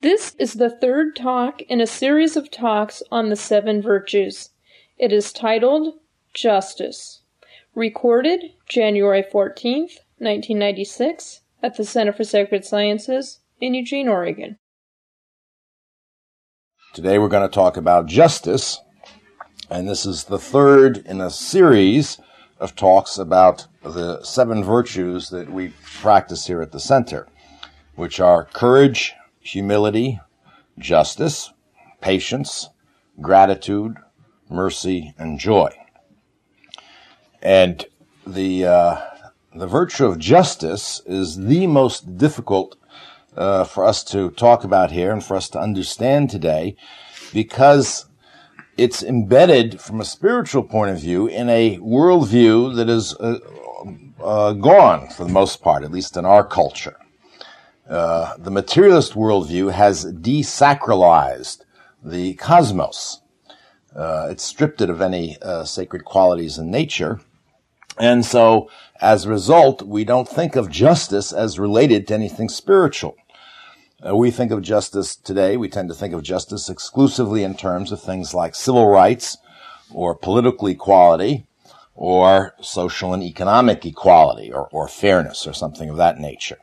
This is the third talk in a series of talks on the seven virtues. It is titled Justice, recorded January 14th, 1996, at the Center for Sacred Sciences in Eugene, Oregon. Today we're going to talk about justice, and this is the third in a series of talks about the seven virtues that we practice here at the center, which are courage, humility, justice, patience, gratitude, mercy, and joy. And the virtue of justice is the most difficult for us to talk about here and for us to understand today, because it's embedded from a spiritual point of view in a worldview that is gone for the most part, at least in our culture. The materialist worldview has desacralized the cosmos. It's stripped it of any sacred qualities in nature. And so, as a result, we don't think of justice as related to anything spiritual. We think of justice today, we tend to think of justice exclusively in terms of things like civil rights or political equality or social and economic equality or fairness or something of that nature.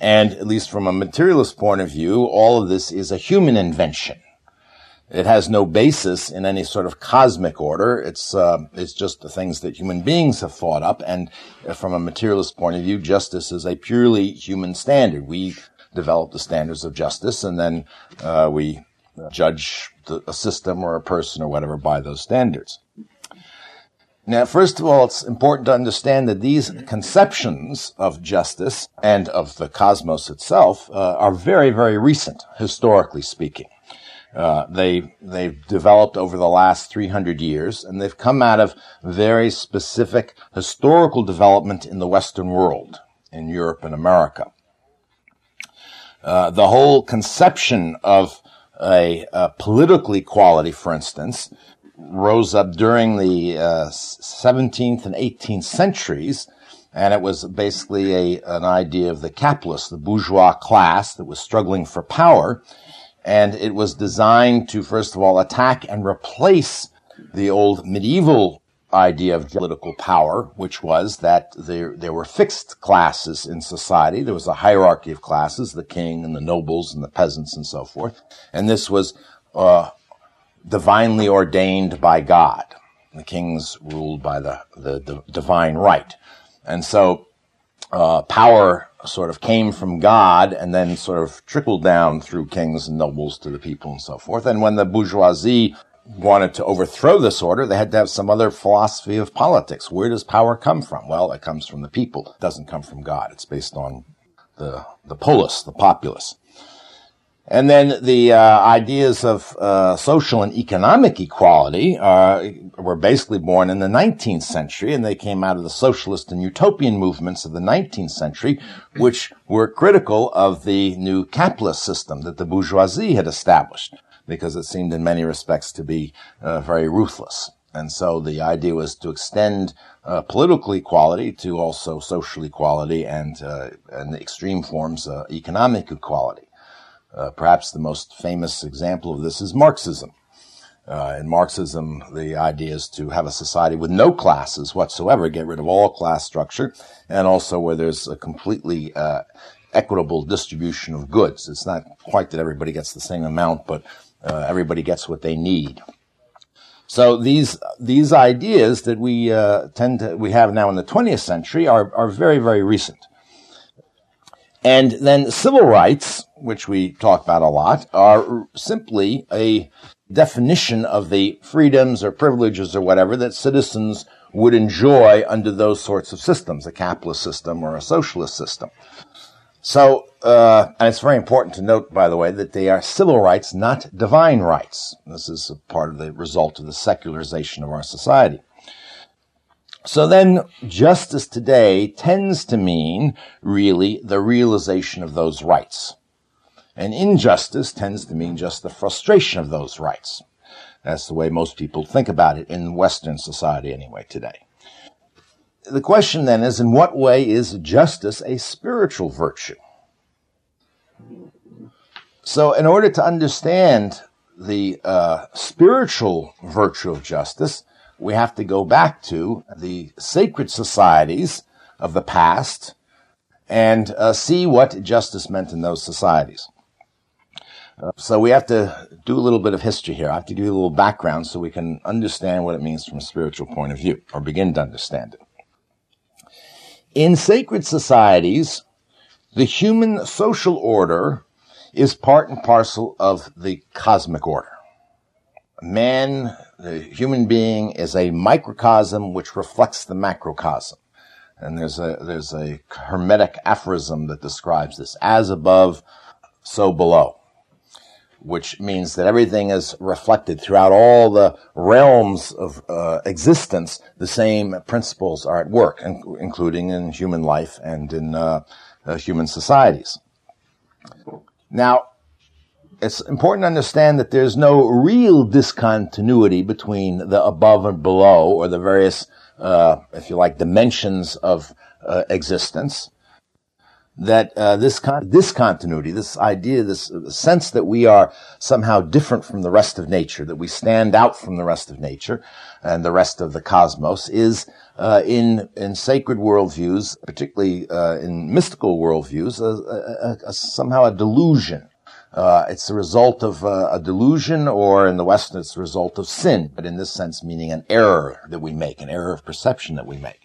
And at least from a materialist point of view, all of this is a human invention. It has no basis in any sort of cosmic order. It's just the things that human beings have thought up. And from a materialist point of view, justice is a purely human standard. We develop the standards of justice, and then we judge a system or a person or whatever by those standards. Now, first of all, it's important to understand that these conceptions of justice and of the cosmos itself are very, very recent, historically speaking. They've developed over the last 300 years, and they've come out of very specific historical development in the Western world, in Europe and America. The whole conception of a political equality, for instance, rose up during the 17th and 18th centuries, and it was basically an idea of the capitalist, the bourgeois class that was struggling for power, and it was designed to, first of all, attack and replace the old medieval idea of political power, which was that there were fixed classes in society. There was a hierarchy of classes, the king and the nobles and the peasants and so forth, and this was divinely ordained by God. The kings ruled by the divine right. And so power sort of came from God and then sort of trickled down through kings and nobles to the people and so forth. And when the bourgeoisie wanted to overthrow this order, they had to have some other philosophy of politics. Where does power come from? Well, it comes from the people. It doesn't come from God. It's based on the polis, the populace. And then the ideas of social and economic equality were basically born in the 19th century, and they came out of the socialist and utopian movements of the 19th century, which were critical of the new capitalist system that the bourgeoisie had established, because it seemed in many respects to be very ruthless. And so the idea was to extend political equality to also social equality and extreme forms of economic equality. Perhaps the most famous example of this is Marxism. In Marxism, the idea is to have a society with no classes whatsoever, get rid of all class structure, and also where there's a completely equitable distribution of goods. It's not quite that everybody gets the same amount, but everybody gets what they need. So these ideas that we we have now in the 20th century are very, very recent. And then civil rights, which we talk about a lot, are simply a definition of the freedoms or privileges or whatever that citizens would enjoy under those sorts of systems, a capitalist system or a socialist system. So, and it's very important to note, by the way, that they are civil rights, not divine rights. This is a part of the result of the secularization of our society. So then justice today tends to mean really the realization of those rights. And injustice tends to mean just the frustration of those rights. That's the way most people think about it in Western society anyway today. The question then is, in what way is justice a spiritual virtue? So in order to understand the spiritual virtue of justice, we have to go back to the sacred societies of the past and see what justice meant in those societies. So we have to do a little bit of history here. I have to give you a little background so we can understand what it means from a spiritual point of view, or begin to understand it. In sacred societies, the human social order is part and parcel of the cosmic order. Man, the human being, is a microcosm which reflects the macrocosm. And there's a Hermetic aphorism that describes this: as above, so below, which means that everything is reflected throughout all the realms of existence. The same principles are at work, including in human life and in human societies. Now, it's important to understand that there's no real discontinuity between the above and below, or the various, if you like, dimensions of existence. That this discontinuity, this idea, this sense that we are somehow different from the rest of nature, that we stand out from the rest of nature and the rest of the cosmos, is in sacred worldviews, particularly in mystical worldviews, somehow a delusion. It's the result of a delusion, or in the West, it's the result of sin, but in this sense meaning an error that we make, an error of perception that we make.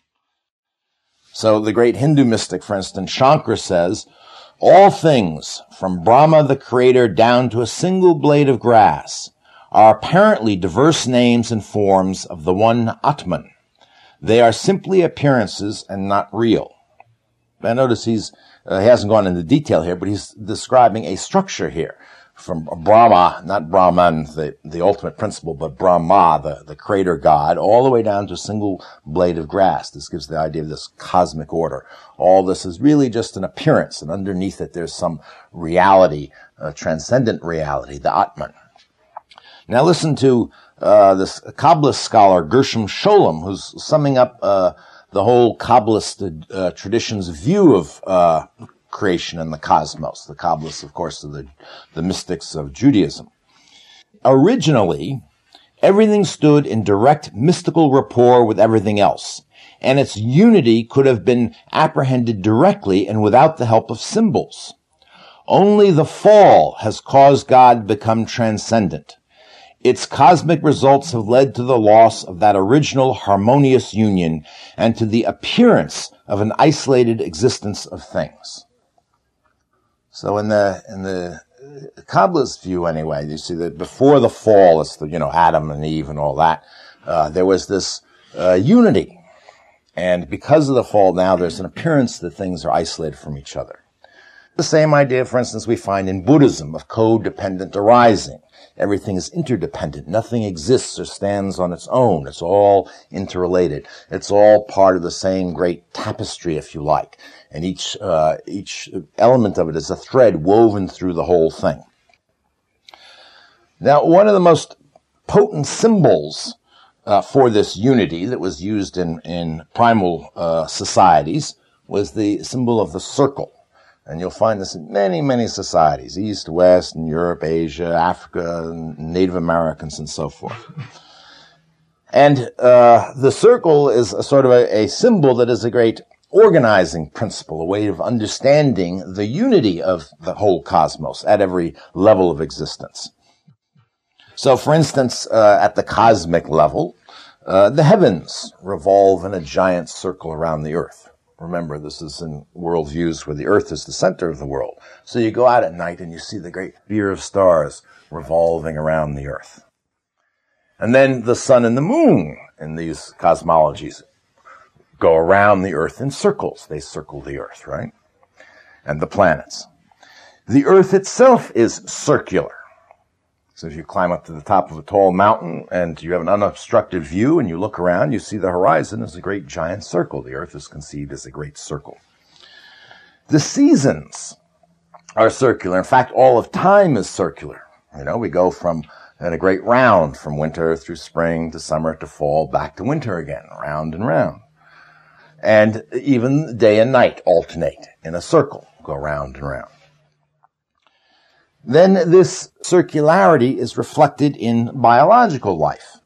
So the great Hindu mystic, for instance, Shankara, says, all things, from Brahma the creator down to a single blade of grass, are apparently diverse names and forms of the one Atman. They are simply appearances and not real. I notice he hasn't gone into detail here, but he's describing a structure here. From Brahma, not Brahman, the ultimate principle, but Brahma, the creator god, all the way down to a single blade of grass. This gives the idea of this cosmic order. All this is really just an appearance, and underneath it there's some reality, transcendent reality, the Atman. Now listen to this Kabbalist scholar, Gershom Sholem, who's summing up the whole Kabbalist tradition's view of creation and the cosmos. The Kabbalists, of course, are the mystics of Judaism. Originally, everything stood in direct mystical rapport with everything else, and its unity could have been apprehended directly and without the help of symbols. Only the fall has caused God to become transcendent. Its cosmic results have led to the loss of that original harmonious union and to the appearance of an isolated existence of things. So in the Kabbalist view, anyway, you see that before the fall, it's the, you know, Adam and Eve and all that, there was this unity. And because of the fall now, there's an appearance that things are isolated from each other. The same idea, for instance, we find in Buddhism of codependent arising. Everything is interdependent. Nothing exists or stands on its own. It's all interrelated. It's all part of the same great tapestry, if you like. And each element of it is a thread woven through the whole thing. Now, one of the most potent symbols for this unity that was used in primal societies was the symbol of the circle. And you'll find this in many, many societies, East, West, in Europe, Asia, Africa, Native Americans, and so forth. And the circle is a sort of a symbol that is a great organizing principle, a way of understanding the unity of the whole cosmos at every level of existence. So, for instance, at the cosmic level, the heavens revolve in a giant circle around the earth. Remember, this is in worldviews where the earth is the center of the world. So you go out at night and you see the great sphere of stars revolving around the earth. And then the sun and the moon in these cosmologies go around the earth in circles. They circle the earth, right? And the planets. The earth itself is circular. So if you climb up to the top of a tall mountain and you have an unobstructed view and you look around, you see the horizon is a great giant circle. The earth is conceived as a great circle. The seasons are circular. In fact, all of time is circular. You know, we go from in a great round from winter through spring to summer to fall back to winter again, round and round. And even day and night alternate in a circle, go round and round. Then this circularity is reflected in biological life.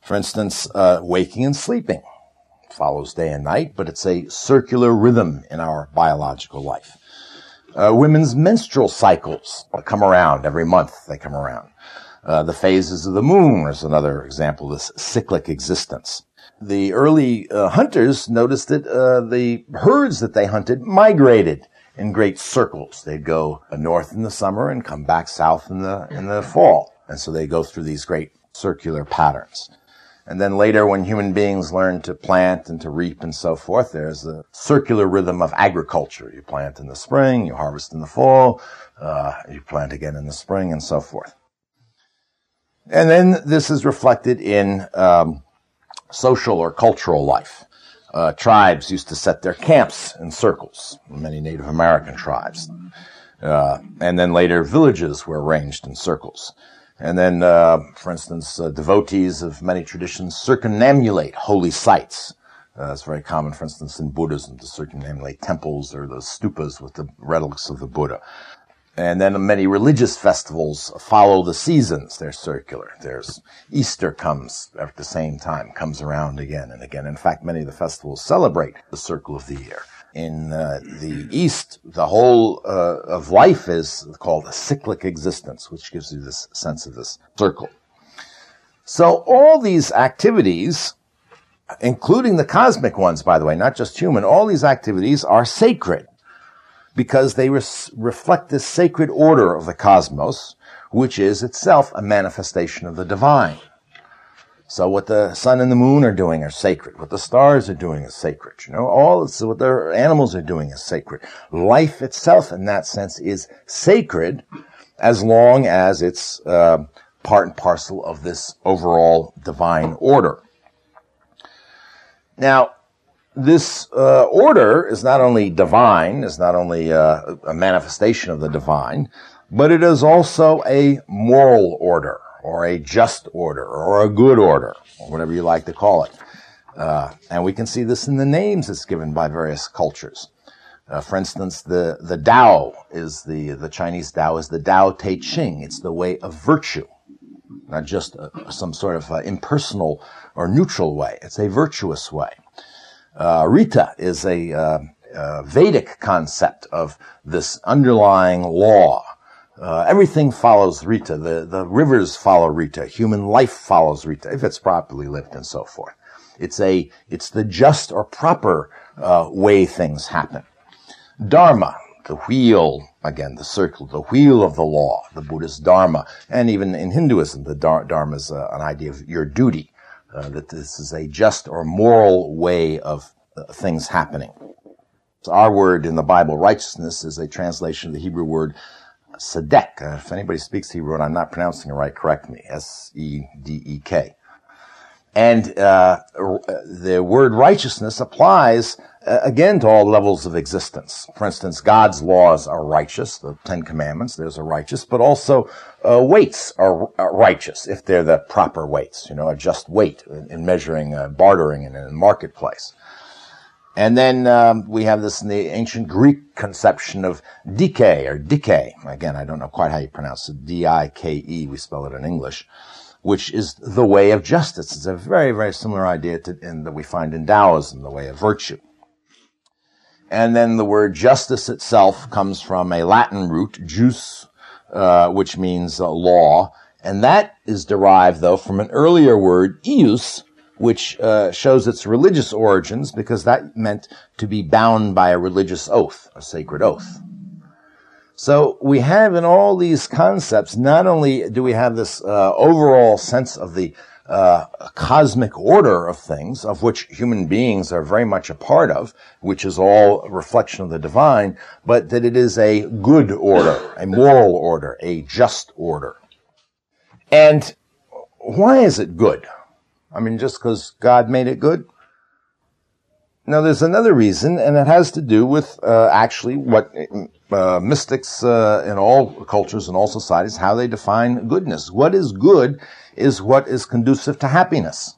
For instance, waking and sleeping follows day and night, but it's a circular rhythm in our biological life. Women's menstrual cycles come around every month. They come around. The phases of the moon is another example of this cyclic existence. The early hunters noticed that the herds that they hunted migrated in great circles. They'd go north in the summer and come back south in the fall. And so they go through these great circular patterns. And then later, when human beings learn to plant and to reap and so forth, there's the circular rhythm of agriculture. You plant in the spring, you harvest in the fall, you plant again in the spring, and so forth. And then this is reflected in social or cultural life. Tribes used to set their camps in circles, many Native American tribes. And then later, villages were arranged in circles. And then, for instance, devotees of many traditions circumambulate holy sites. It's very common, for instance, in Buddhism to circumambulate temples or the stupas with the relics of the Buddha. And then many religious festivals follow the seasons. They're circular. There's Easter comes at the same time, comes around again and again. In fact, many of the festivals celebrate the circle of the year. In the East, the whole of life is called a cyclic existence, which gives you this sense of this circle. So all these activities, including the cosmic ones, by the way, not just human, all these activities are sacred because they reflect the sacred order of the cosmos, which is itself a manifestation of the divine. So what the sun and the moon are doing are sacred. What the stars are doing is sacred. You know, what the animals are doing is sacred. Life itself, in that sense, is sacred as long as it's part and parcel of this overall divine order. Now, this order is not only divine, is not only a manifestation of the divine, but it is also a moral order, or a just order, or a good order, or whatever you like to call it. And we can see this in the names it's given by various cultures. For instance, the Tao is the Chinese Tao is the Tao Te Ching. It's the way of virtue, not just some sort of impersonal or neutral way. It's a virtuous way. Rita is a Vedic concept of this underlying law. Everything follows Rita. The rivers follow Rita. Human life follows Rita, if it's properly lived and so forth. It's the just or proper, way things happen. Dharma, the wheel, again, the circle, the wheel of the law, the Buddhist Dharma. And even in Hinduism, the Dharma is an idea of your duty, that this is a just or moral way of things happening. So our word in the Bible, righteousness, is a translation of the Hebrew word tzedek. If anybody speaks Hebrew and I'm not pronouncing it right, correct me. S-E-D-E-K. And the word righteousness applies, again, to all levels of existence. For instance, God's laws are righteous, the Ten Commandments, those are righteous, but also weights are righteous if they're the proper weights, you know, a just weight in measuring, bartering in a marketplace. And then we have this in the ancient Greek conception of dikē, or dikē. Again, I don't know quite how you pronounce it, D-I-K-E, we spell it in English, which is the way of justice. It's a very, very similar idea that we find in Taoism, the way of virtue. And then the word justice itself comes from a Latin root, jus, which means law. And that is derived, though, from an earlier word, ius, which shows its religious origins because that meant to be bound by a religious oath, a sacred oath. So we have in all these concepts, not only do we have this overall sense of the cosmic order of things, of which human beings are very much a part of, which is all a reflection of the divine, but that it is a good order, a moral order, a just order. And why is it good? I mean, just because God made it good? No, there's another reason, and it has to do with actually what mystics in all cultures and all societies, how they define goodness. What is good is what is conducive to happiness.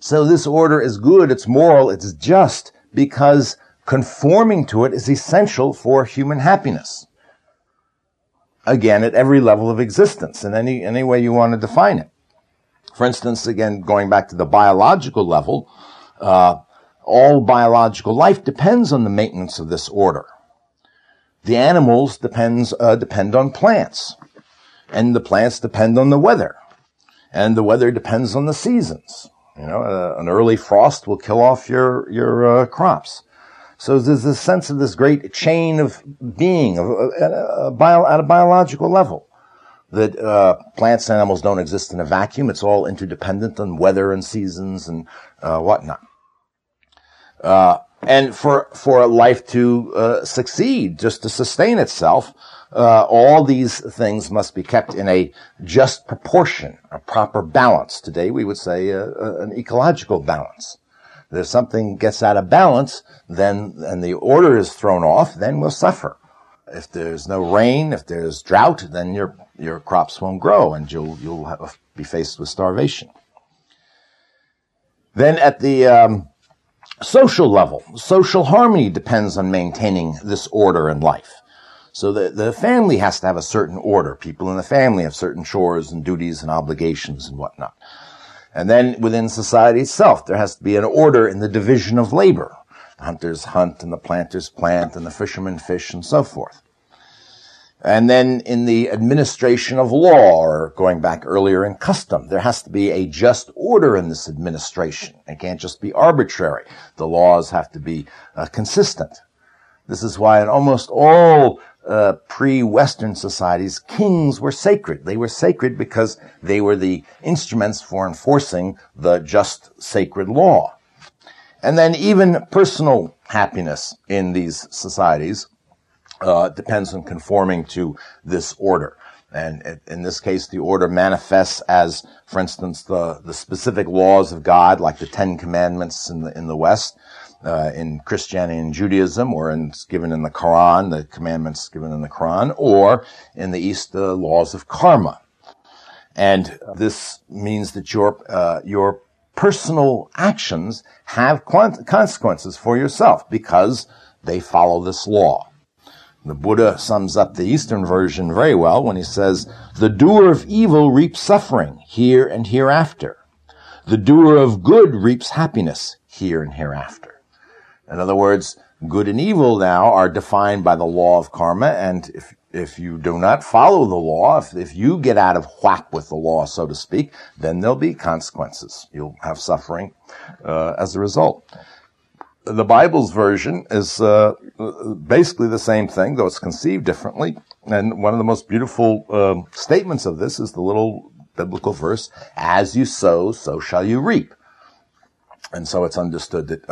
So this order is good, it's moral, it's just, because conforming to it is essential for human happiness. again, at every level of existence, in any way you want to define it. For instance, again, going back to the biological level, all biological life depends on the maintenance of this order. The animals depend on plants, and the plants depend on the weather, and the weather depends on the seasons. You know, an early frost will kill off your crops. So there's this sense of this great chain of being at a biological level, that plants and animals don't exist in a vacuum. It's all interdependent on weather and seasons and whatnot. And for a life to succeed, just to sustain itself, all these things must be kept in a just proportion, a proper balance. Today we would say an ecological balance. If something gets out of balance, then, and the order is thrown off, then we'll suffer. If there's no rain, if there's drought, then your crops won't grow, and you'll be faced with starvation. Then at the social level, social harmony depends on maintaining this order in life. So the family has to have a certain order. People in the family have certain chores and duties and obligations and whatnot. And then within society itself, there has to be an order in the division of labor. The hunters hunt, and the planters plant, and the fishermen fish, and so forth. And then in the administration of law, or going back earlier in custom, there has to be a just order in this administration. It can't just be arbitrary. The laws have to be consistent. This is why in almost all pre-Western societies, kings were sacred. They were sacred because they were the instruments for enforcing the just sacred law. And then even personal happiness in these societies depends on conforming to this order. And in this case, the order manifests as, for instance, the specific laws of God, like the Ten Commandments in the West, in Christianity and Judaism, or given in the Quran, the commandments given in the Quran, or in the East, the laws of karma. And this means that your personal actions have consequences for yourself because they follow this law. The Buddha sums up the Eastern version very well when he says, "The doer of evil reaps suffering here and hereafter. The doer of good reaps happiness here and hereafter." In other words, good and evil now are defined by the law of karma, and if you do not follow the law, if you get out of whack with the law, so to speak, then there'll be consequences. You'll have suffering as a result. The Bible's version is basically the same thing, though it's conceived differently. And one of the most beautiful statements of this is the little biblical verse, "As you sow, so shall you reap." And so it's understood that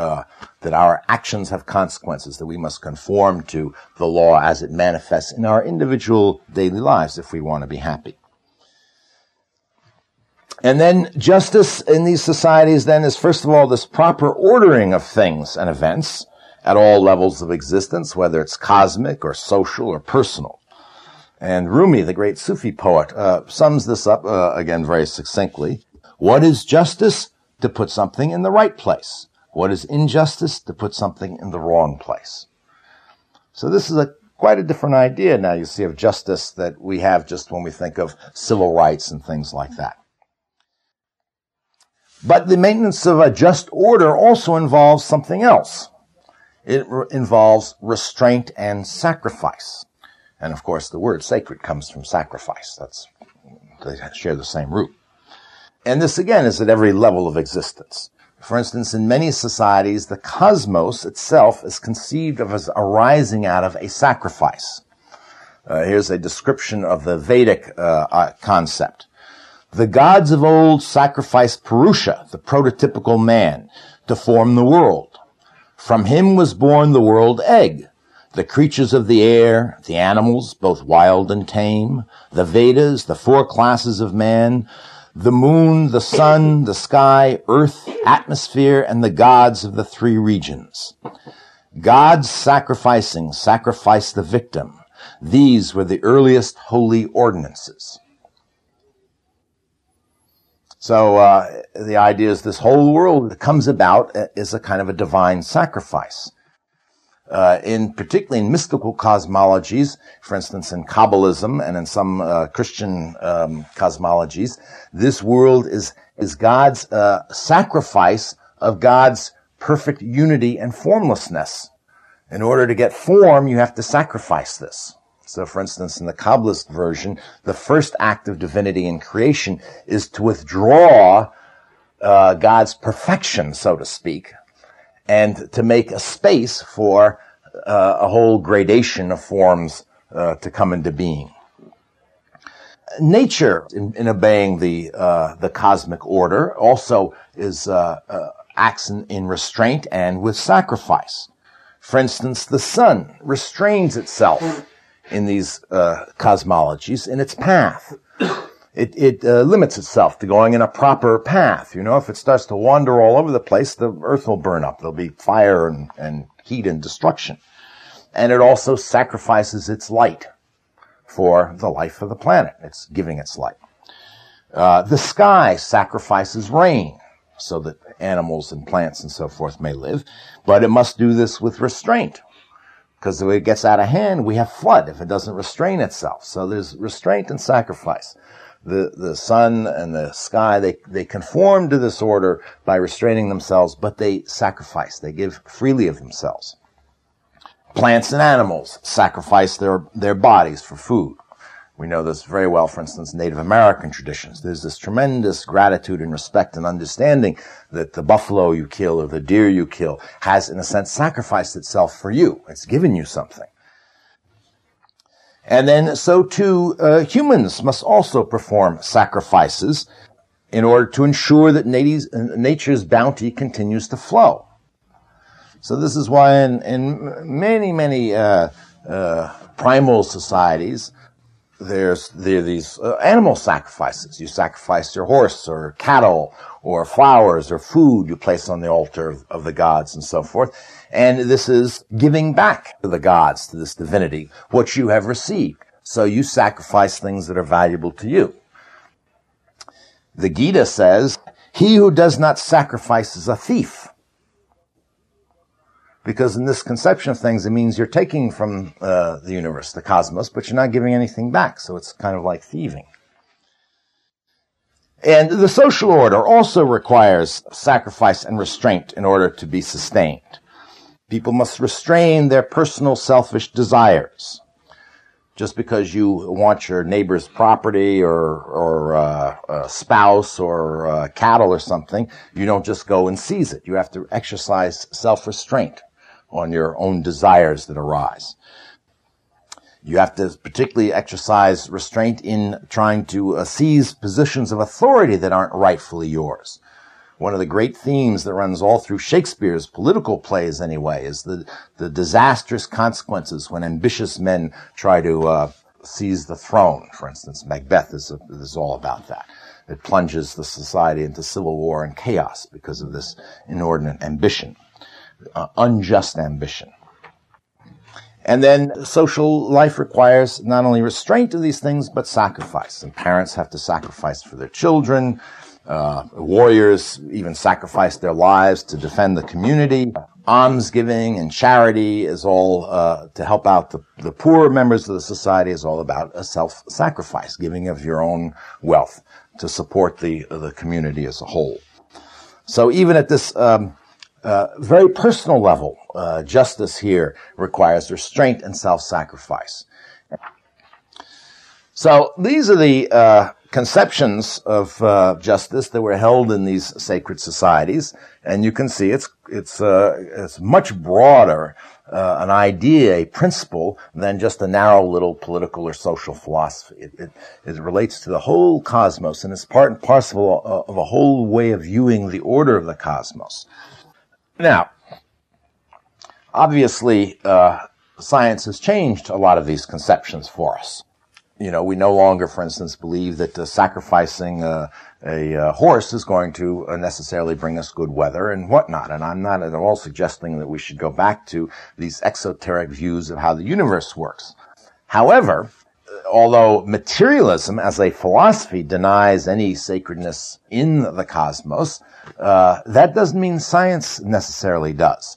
our actions have consequences, that we must conform to the law as it manifests in our individual daily lives if we want to be happy. And then justice in these societies then is, first of all, this proper ordering of things and events at all levels of existence, whether it's cosmic or social or personal. And Rumi, the great Sufi poet, sums this up, again, very succinctly. What is justice? To put something in the right place. What is injustice? To put something in the wrong place. So this is quite a different idea now, you see, of justice that we have just when we think of civil rights and things like that. But the maintenance of a just order also involves something else. It involves restraint and sacrifice. And of course, the word sacred comes from sacrifice. They share the same root. And this, again, is at every level of existence. For instance, in many societies, the cosmos itself is conceived of as arising out of a sacrifice. Here's a description of the Vedic concept. The gods of old sacrificed Purusha, the prototypical man, to form the world. From him was born the world egg, the creatures of the air, the animals, both wild and tame, the Vedas, the four classes of man, the moon, the sun, the sky, earth, atmosphere, and the gods of the three regions. Gods sacrificing sacrifice the victim. These were the earliest holy ordinances. So the idea is this whole world that comes about is a kind of a divine sacrifice. particularly in mystical cosmologies, for instance, in Kabbalism and in some Christian cosmologies, this world is God's sacrifice of God's perfect unity and formlessness. In order to get form, you have to sacrifice this. So, for instance, in the Kabbalist version, the first act of divinity in creation is to withdraw God's perfection, so to speak, and to make a space for a whole gradation of forms to come into being. Nature, in obeying the cosmic order, also is acts in restraint and with sacrifice. For instance, the sun restrains itself in these cosmologies in its path. It limits itself to going in a proper path. You know, if it starts to wander all over the place, the earth will burn up. There'll be fire and heat and destruction. And it also sacrifices its light for the life of the planet. It's giving its light. The sky sacrifices rain so that animals and plants and so forth may live. But it must do this with restraint, because if it gets out of hand, we have flood if it doesn't restrain itself. So there's restraint and sacrifice. The sun and the sky, they conform to this order by restraining themselves, but they sacrifice. They give freely of themselves. Plants and animals sacrifice their bodies for food. We know this very well, for instance, Native American traditions. There's this tremendous gratitude and respect and understanding that the buffalo you kill or the deer you kill has, in a sense, sacrificed itself for you. It's given you something. And then so too humans must also perform sacrifices in order to ensure that nature's bounty continues to flow. So this is why in many primal societies, there are these animal sacrifices. You sacrifice your horse or cattle or flowers or food you place on the altar of the gods and so forth. And this is giving back to the gods, to this divinity, what you have received. So you sacrifice things that are valuable to you. The Gita says, he who does not sacrifice is a thief. Because in this conception of things, it means you're taking from the universe, the cosmos, but you're not giving anything back. So it's kind of like thieving. And the social order also requires sacrifice and restraint in order to be sustained. People must restrain their personal selfish desires. Just because you want your neighbor's property or a spouse or cattle or something, you don't just go and seize it. You have to exercise self-restraint on your own desires that arise. You have to particularly exercise restraint in trying to seize positions of authority that aren't rightfully yours. One of the great themes that runs all through Shakespeare's political plays, anyway, is the disastrous consequences when ambitious men try to seize the throne. For instance, Macbeth is all about that. It plunges the society into civil war and chaos because of this inordinate ambition, unjust ambition. And then social life requires not only restraint of these things, but sacrifice. And parents have to sacrifice for their children. Warriors even sacrifice their lives to defend the community. Almsgiving and charity is all, to help out the poorer members of the society, is all about a self-sacrifice, giving of your own wealth to support the community as a whole. So even at this very personal level, justice here requires restraint and self-sacrifice. So these are the conceptions of justice that were held in these sacred societies, and you can see it's much broader an idea, a principle, than just a narrow little political or social philosophy. It relates to the whole cosmos, and it's part and parcel of a whole way of viewing the order of the cosmos. Now, obviously, science has changed a lot of these conceptions for us. You know, we no longer, for instance, believe that sacrificing a horse is going to necessarily bring us good weather and whatnot. And I'm not at all suggesting that we should go back to these exoteric views of how the universe works. However, although materialism as a philosophy denies any sacredness in the cosmos, that doesn't mean science necessarily does.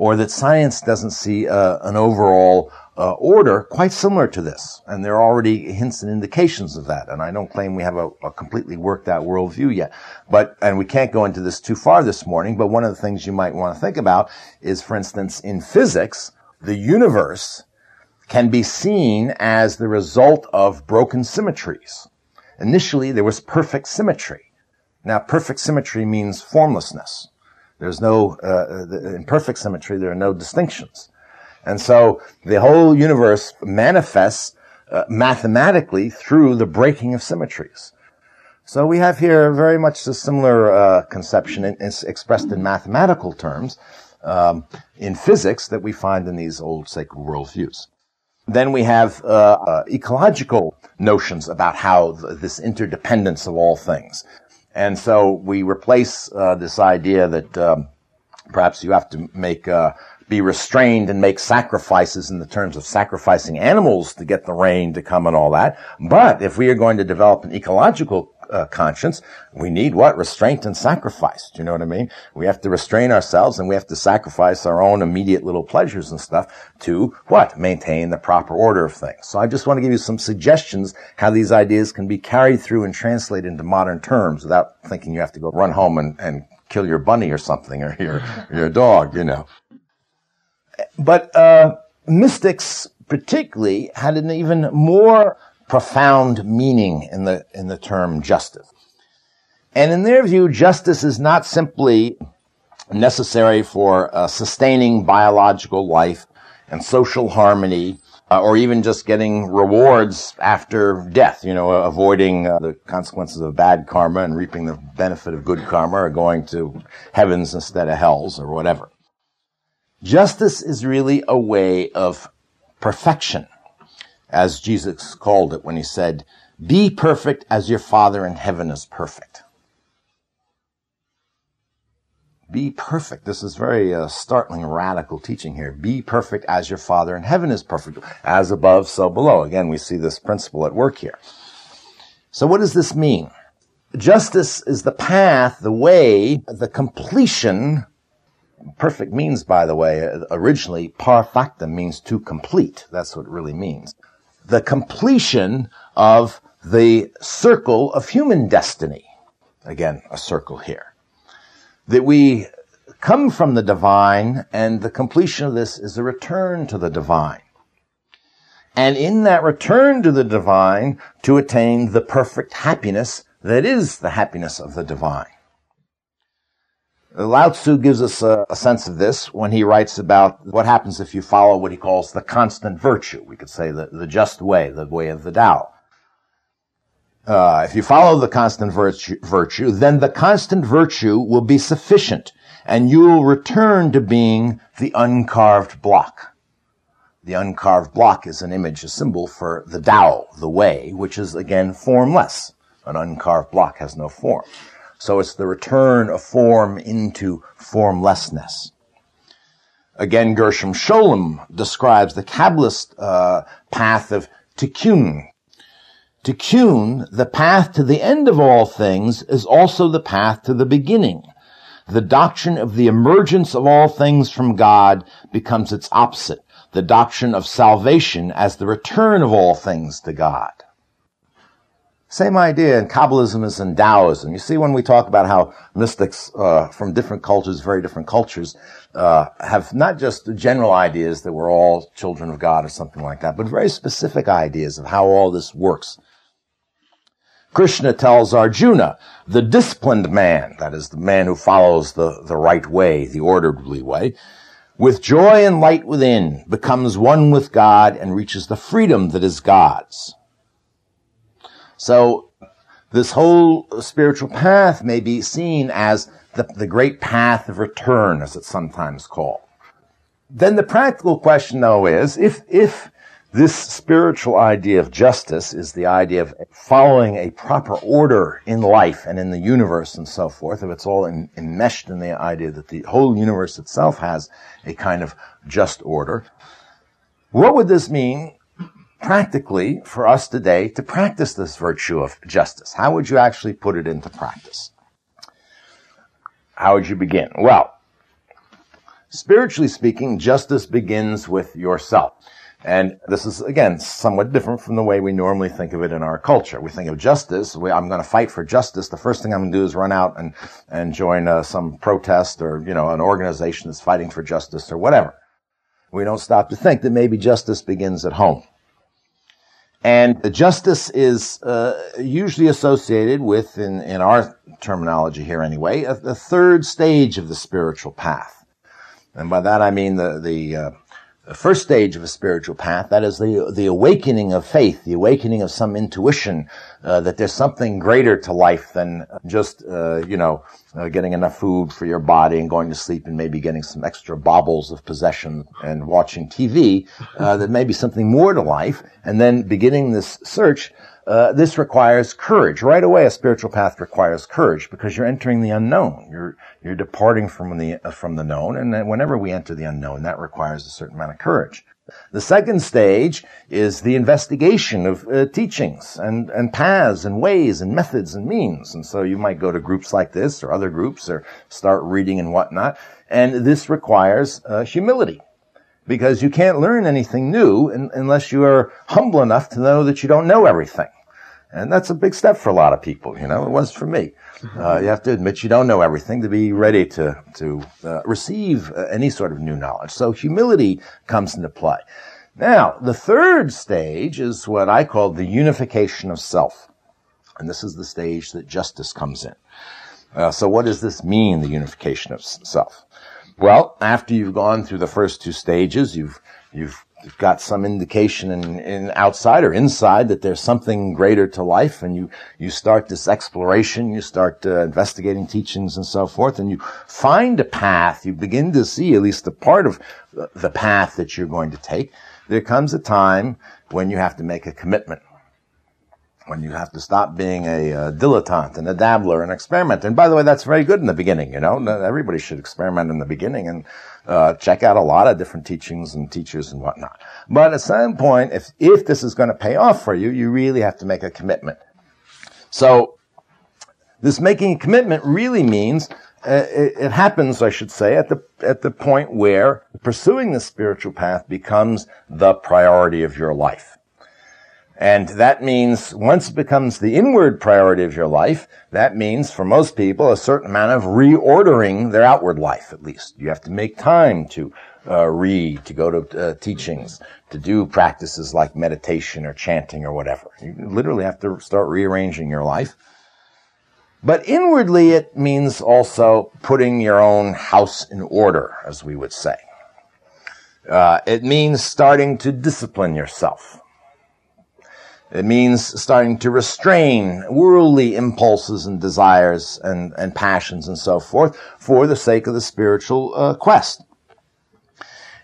or that science doesn't see an overall order quite similar to this. And there are already hints and indications of that. And I don't claim we have a completely worked out worldview yet. But, and we can't go into this too far this morning, but one of the things you might want to think about is, for instance, in physics, the universe can be seen as the result of broken symmetries. Initially, there was perfect symmetry. Now, perfect symmetry means formlessness. There's no, in perfect symmetry, there are no distinctions. And so the whole universe manifests mathematically through the breaking of symmetries. So we have here very much a similar conception, it's expressed in mathematical terms, in physics, that we find in these old sacred worldviews. Then we have ecological notions about how this interdependence of all things. And so we replace this idea that perhaps you have to make be restrained and make sacrifices in the terms of sacrificing animals to get the rain to come and all that. But if we are going to develop an ecological conscience, we need what? Restraint and sacrifice. Do you know what I mean? We have to restrain ourselves and we have to sacrifice our own immediate little pleasures and stuff to what? Maintain the proper order of things. So I just want to give you some suggestions how these ideas can be carried through and translated into modern terms without thinking you have to go run home and kill your bunny or something or your dog, you know. But mystics particularly had an even more profound meaning in the term justice. And in their view, justice is not simply necessary for sustaining biological life and social harmony, or even just getting rewards after death, you know, avoiding the consequences of bad karma and reaping the benefit of good karma, or going to heavens instead of hells, or whatever. Justice is really a way of perfection, as Jesus called it when he said, "Be perfect as your Father in heaven is perfect." Be perfect. This is very startling, radical teaching here. Be perfect as your Father in heaven is perfect. As above, so below. Again, we see this principle at work here. So what does this mean? Justice is the path, the way, the completion. Perfect means, by the way, originally, par factum means to complete. That's what it really means. The completion of the circle of human destiny. Again, a circle here. That we come from the divine, and the completion of this is a return to the divine. And in that return to the divine, to attain the perfect happiness that is the happiness of the divine. Lao Tzu gives us a sense of this when he writes about what happens if you follow what he calls the constant virtue. We could say the just way, the way of the Tao. If you follow the constant virtue, then the constant virtue will be sufficient, and you will return to being the uncarved block. The uncarved block is an image, a symbol for the Tao, the way, which is, again, formless. An uncarved block has no form. So it's the return of form into formlessness. Again, Gershom Sholem describes the Kabbalist path of tikkun. Tikkun, the path to the end of all things, is also the path to the beginning. The doctrine of the emergence of all things from God becomes its opposite, the doctrine of salvation as the return of all things to God. Same idea in Kabbalism as in Taoism. You see, when we talk about how mystics from different cultures, very different cultures, have not just the general ideas that we're all children of God or something like that, but very specific ideas of how all this works. Krishna tells Arjuna, the disciplined man, that is, the man who follows the right way, the orderly way, with joy and light within, becomes one with God and reaches the freedom that is God's. So this whole spiritual path may be seen as the great path of return, as it's sometimes called. Then the practical question, though, is if this spiritual idea of justice is the idea of following a proper order in life and in the universe and so forth, if it's all enmeshed in the idea that the whole universe itself has a kind of just order, what would this mean practically for us today to practice this virtue of justice? How would you actually put it into practice? How would you begin? Well, Spiritually speaking, justice begins with yourself. And this is, again, somewhat different from the way we normally think of it in our culture. We think of justice, I'm going to fight for justice. The first thing I'm going to do is run out and join some protest or, an organization that's fighting for justice or whatever. We don't stop to think that maybe justice begins at home. And the justice is usually associated with, in our terminology here anyway, the third stage of the spiritual path. And by that I mean the first stage of a spiritual path, that is the awakening of faith, the awakening of some intuition that there's something greater to life than just getting enough food for your body and going to sleep and maybe getting some extra baubles of possession and watching TV. That may be something more to life, and then beginning this search. This requires courage. Right away, a spiritual path requires courage because you're entering the unknown. You're departing from the known, and then whenever we enter the unknown, that requires a certain amount of courage. The second stage is the investigation of teachings and paths and ways and methods and means. And so you might go to groups like this or other groups or start reading and whatnot. And this requires humility. Because you can't learn anything new unless you are humble enough to know that you don't know everything. And that's a big step for a lot of people, It was for me. You have to admit you don't know everything to be ready to receive any sort of new knowledge. So humility comes into play. Now, the third stage is what I call the unification of self. And this is the stage that justice comes in. So what does this mean, the unification of self? Well, after you've gone through the first two stages, you've got some indication in outside or inside that there's something greater to life, and you start this exploration, you start investigating teachings and so forth, and you find a path, you begin to see at least a part of the path that you're going to take. There comes a time when you have to make a commitment, when you have to stop being a dilettante and a dabbler and experimenter. And by the way, that's very good in the beginning, Everybody should experiment in the beginning and check out a lot of different teachings and teachers and whatnot. But at some point, if this is going to pay off for you, you really have to make a commitment. So this making a commitment really means it happens, I should say, at the point where pursuing the spiritual path becomes the priority of your life. And that means once it becomes the inward priority of your life, that means for most people a certain amount of reordering their outward life, at least. You have to make time to read, to go to teachings, to do practices like meditation or chanting or whatever. You literally have to start rearranging your life. But inwardly it means also putting your own house in order, as we would say. It means starting to discipline yourself. It means starting to restrain worldly impulses and desires and passions and so forth for the sake of the spiritual quest.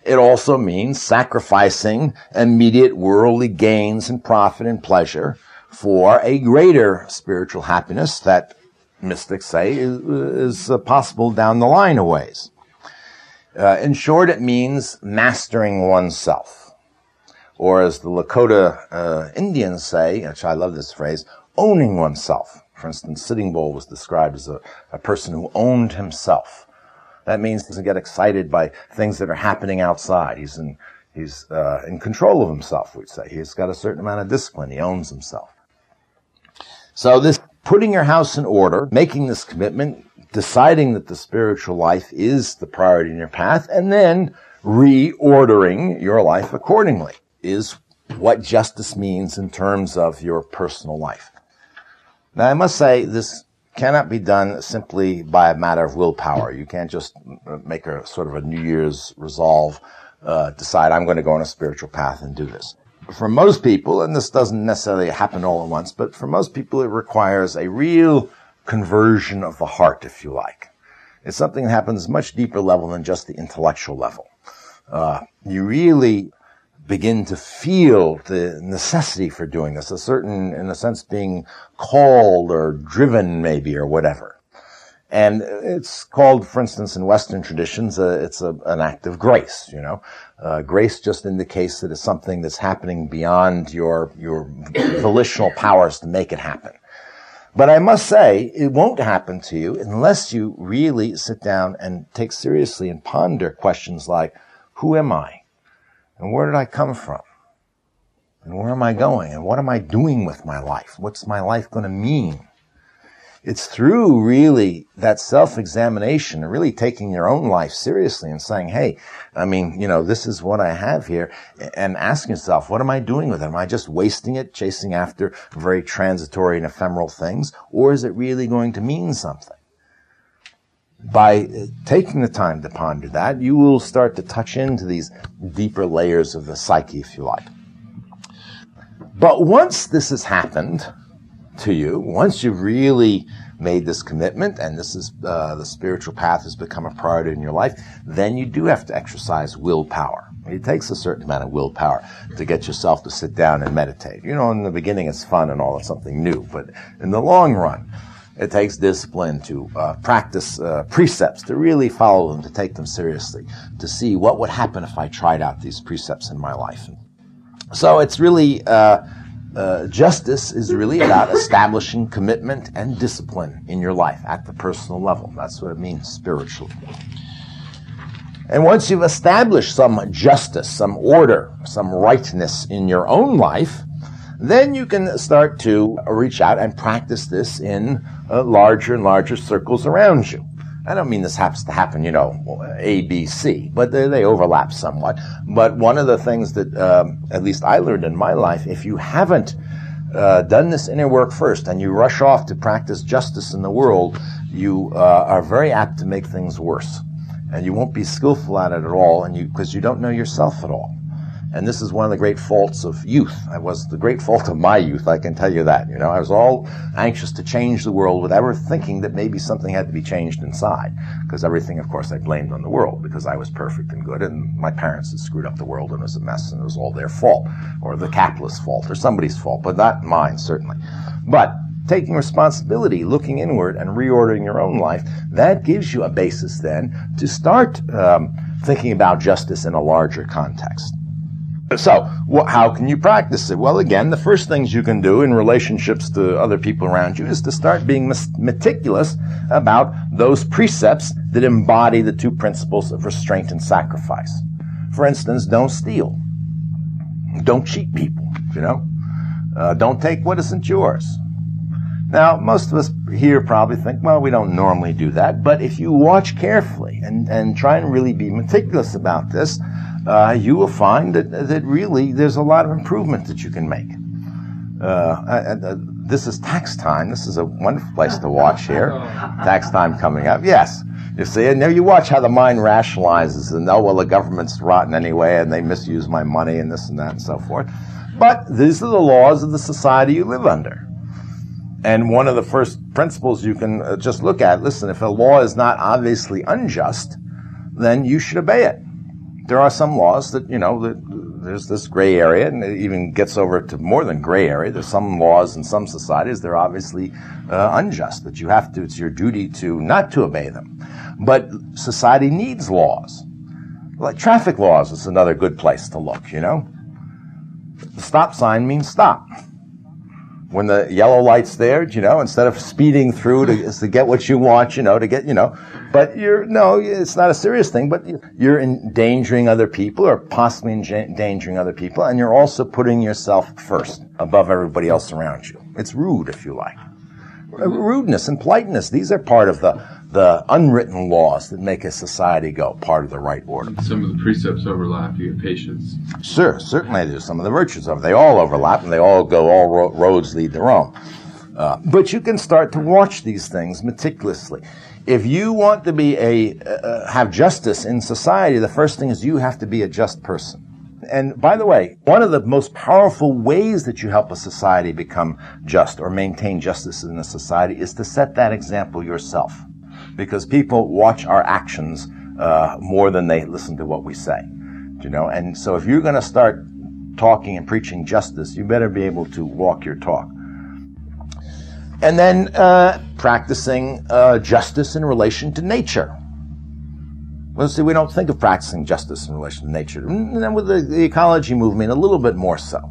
It also means sacrificing immediate worldly gains and profit and pleasure for a greater spiritual happiness that mystics say is possible down the line a ways. In short, it means mastering oneself. Or as the Lakota Indians say, which I love this phrase, owning oneself. For instance, Sitting Bull was described as a person who owned himself. That means he doesn't get excited by things that are happening outside. He's in control of himself, we'd say. He's got a certain amount of discipline. He owns himself. So this putting your house in order, making this commitment, deciding that the spiritual life is the priority in your path, and then reordering your life accordingly is what justice means in terms of your personal life. Now, I must say, this cannot be done simply by a matter of willpower. You can't just make a sort of a New Year's resolve, decide I'm going to go on a spiritual path and do this. For most people, and this doesn't necessarily happen all at once, but for most people it requires a real conversion of the heart, if you like. It's something that happens at a much deeper level than just the intellectual level. You really begin to feel the necessity for doing this, in a sense, being called or driven maybe or whatever. And it's called, for instance, in Western traditions, it's an act of grace, Grace just indicates that it's something that's happening beyond your volitional powers to make it happen. But I must say, it won't happen to you unless you really sit down and take seriously and ponder questions like, who am I? And where did I come from? And where am I going? And what am I doing with my life? What's my life going to mean? It's through really that self-examination and really taking your own life seriously and saying, hey, this is what I have here, and asking yourself, what am I doing with it? Am I just wasting it, chasing after very transitory and ephemeral things? Or is it really going to mean something? By taking the time to ponder that, you will start to touch into these deeper layers of the psyche, if you like. But once this has happened to you, once you've really made this commitment, and this is the spiritual path has become a priority in your life, then you do have to exercise willpower. It takes a certain amount of willpower to get yourself to sit down and meditate. In the beginning it's fun and all, it's something new, but in the long run, it takes discipline to practice precepts, to really follow them, to take them seriously, to see what would happen if I tried out these precepts in my life. So it's really... justice is really about establishing commitment and discipline in your life at the personal level. That's what it means spiritually. And once you've established some justice, some order, some rightness in your own life, then you can start to reach out and practice this in larger and larger circles around you. I don't mean this happens to happen, A, B, C, but they overlap somewhat. But one of the things that, at least I learned in my life, if you haven't done this inner work first and you rush off to practice justice in the world, you are very apt to make things worse. And you won't be skillful at it at all, and because you don't know yourself at all. And this is one of the great faults of youth. It was the great fault of my youth, I can tell you that. I was all anxious to change the world without ever thinking that maybe something had to be changed inside. Because everything, of course, I blamed on the world because I was perfect and good, and my parents had screwed up the world and it was a mess and it was all their fault, or the capitalist's fault, or somebody's fault, but not mine, certainly. But taking responsibility, looking inward, and reordering your own life, that gives you a basis then to start thinking about justice in a larger context. So, how can you practice it? Well, again, the first things you can do in relationships to other people around you is to start being meticulous about those precepts that embody the two principles of restraint and sacrifice. For instance, don't steal. Don't cheat people, Don't take what isn't yours. Now, most of us here probably think, well, we don't normally do that, but if you watch carefully and try and really be meticulous about this, you will find that really there's a lot of improvement that you can make. This is tax time. This is a wonderful place to watch here. Tax time coming up, yes. You see, and now you watch how the mind rationalizes and, oh, well, the government's rotten anyway and they misuse my money and this and that and so forth. But these are the laws of the society you live under. And one of the first principles you can just look at, listen, if a law is not obviously unjust, then you should obey it. There are some laws that, there's this gray area, and it even gets over to more than gray area. There's some laws in some societies that are obviously unjust, that you have to, it's your duty to not to obey them. But society needs laws. Like traffic laws is another good place to look, The stop sign means stop. When the yellow light's there, instead of speeding through to get what you want, to get, But it's not a serious thing, but you're endangering other people or possibly endangering other people, and you're also putting yourself first above everybody else around you. It's rude, if you like. Rudeness and politeness, these are part of the unwritten laws that make a society go, part of the right order. Some of the precepts overlap. You get patience. Sure, certainly there's some of the virtues of it. They all overlap and they all go, all roads lead their own. But you can start to watch these things meticulously. If you want to be have justice in society, the first thing is you have to be a just person. And by the way, one of the most powerful ways that you help a society become just or maintain justice in a society is to set that example yourself. Because people watch our actions more than they listen to what we say. And so if you're going to start talking and preaching justice, you better be able to walk your talk. And then practicing justice in relation to nature. Well, see, we don't think of practicing justice in relation to nature. And then with the ecology movement, a little bit more so.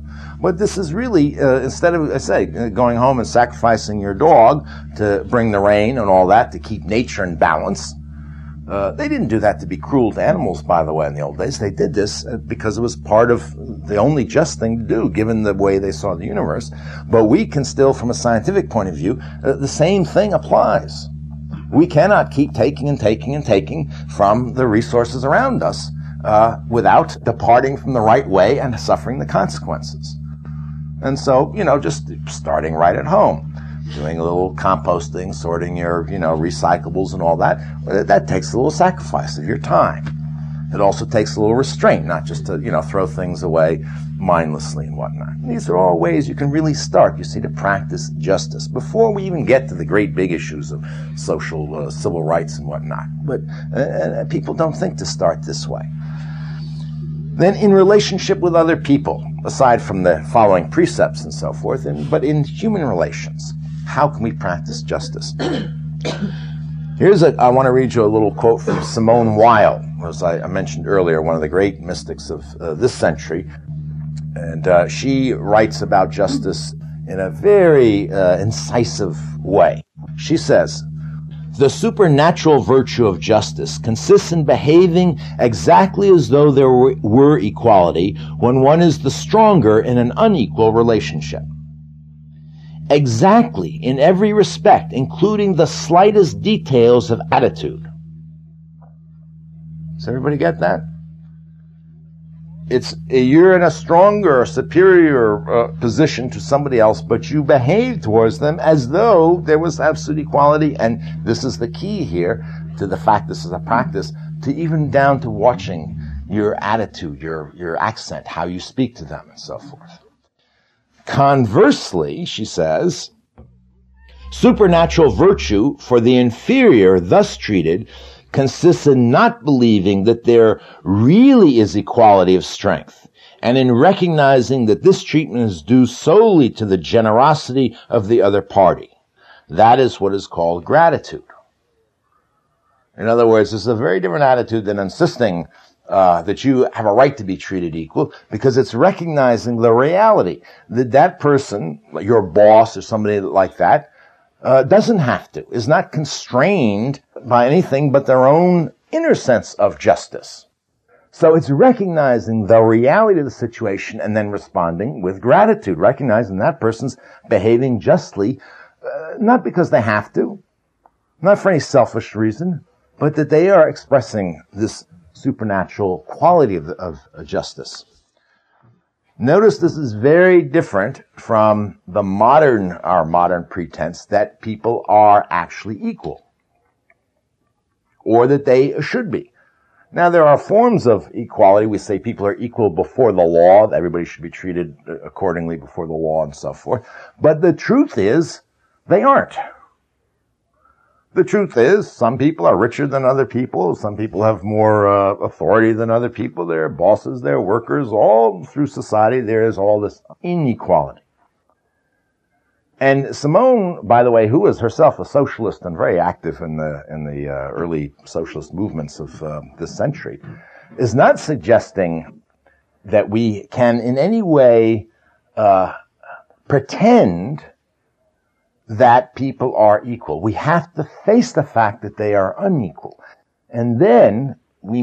But this is really, instead of, I say, going home and sacrificing your dog to bring the rain and all that to keep nature in balance, they didn't do that to be cruel to animals, by the way, in the old days. They did this because it was part of the only just thing to do, given the way they saw the universe. But we can still, from a scientific point of view, the same thing applies. We cannot keep taking and taking and taking from the resources around us without departing from the right way and suffering the consequences. And so, you know, just starting right at home, doing a little composting, sorting your, you know, recyclables and all that, that takes a little sacrifice of your time. It also takes a little restraint, not just to, you know, throw things away mindlessly and whatnot. And these are all ways you can really start, you see, to practice justice before we even get to the great big issues of social, civil rights and whatnot. But people don't think to start this way. Then in relationship with other people, aside from the following precepts and so forth, but in human relations, how can we practice justice? I want to read you a little quote from Simone Weil, as I mentioned earlier, one of the great mystics of this century. And she writes about justice in a very incisive way. She says, "The supernatural virtue of justice consists in behaving exactly as though there were equality when one is the stronger in an unequal relationship. Exactly in every respect, including the slightest details of attitude." Does everybody get that? It's you're in a stronger, superior position to somebody else, but you behave towards them as though there was absolute equality. And this is the key here to the fact this is a practice, to even down to watching your attitude, your accent, how you speak to them, and so forth. Conversely, she says, supernatural virtue for the inferior thus treated consists in not believing that there really is equality of strength, and in recognizing that this treatment is due solely to the generosity of the other party. That is what is called gratitude. In other words, it's a very different attitude than insisting that you have a right to be treated equal, because it's recognizing the reality that that person, your boss or somebody like that, doesn't have to, is not constrained by anything but their own inner sense of justice. So it's recognizing the reality of the situation and then responding with gratitude, recognizing that person's behaving justly, not because they have to, not for any selfish reason, but that they are expressing this supernatural quality of justice. Notice this is very different from the our modern pretense that people are actually equal, or that they should be. Now, there are forms of equality. We say people are equal before the law, that everybody should be treated accordingly before the law and so forth. But the truth is, they aren't. The truth is, some people are richer than other people. Some people have more authority than other people. They're bosses, they're workers. All through society, there is all this inequality. And Simone, by the way, who was herself a socialist and very active in the early socialist movements of this century, is not suggesting that we can in any way pretend that people are equal. We have to face the fact that they are unequal. And then we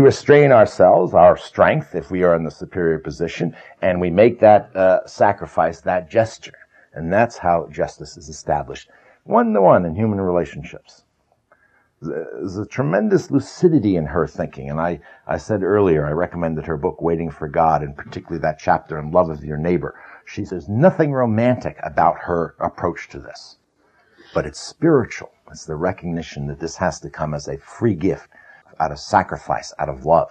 restrain ourselves, our strength, if we are in the superior position, and we make that sacrifice, that gesture. And that's how justice is established. One-to-one in human relationships. There's a tremendous lucidity in her thinking. And I said earlier, I recommended her book, Waiting for God, and particularly that chapter on love of your neighbor. She says nothing romantic about her approach to this, but it's spiritual. It's the recognition that this has to come as a free gift, out of sacrifice, out of love.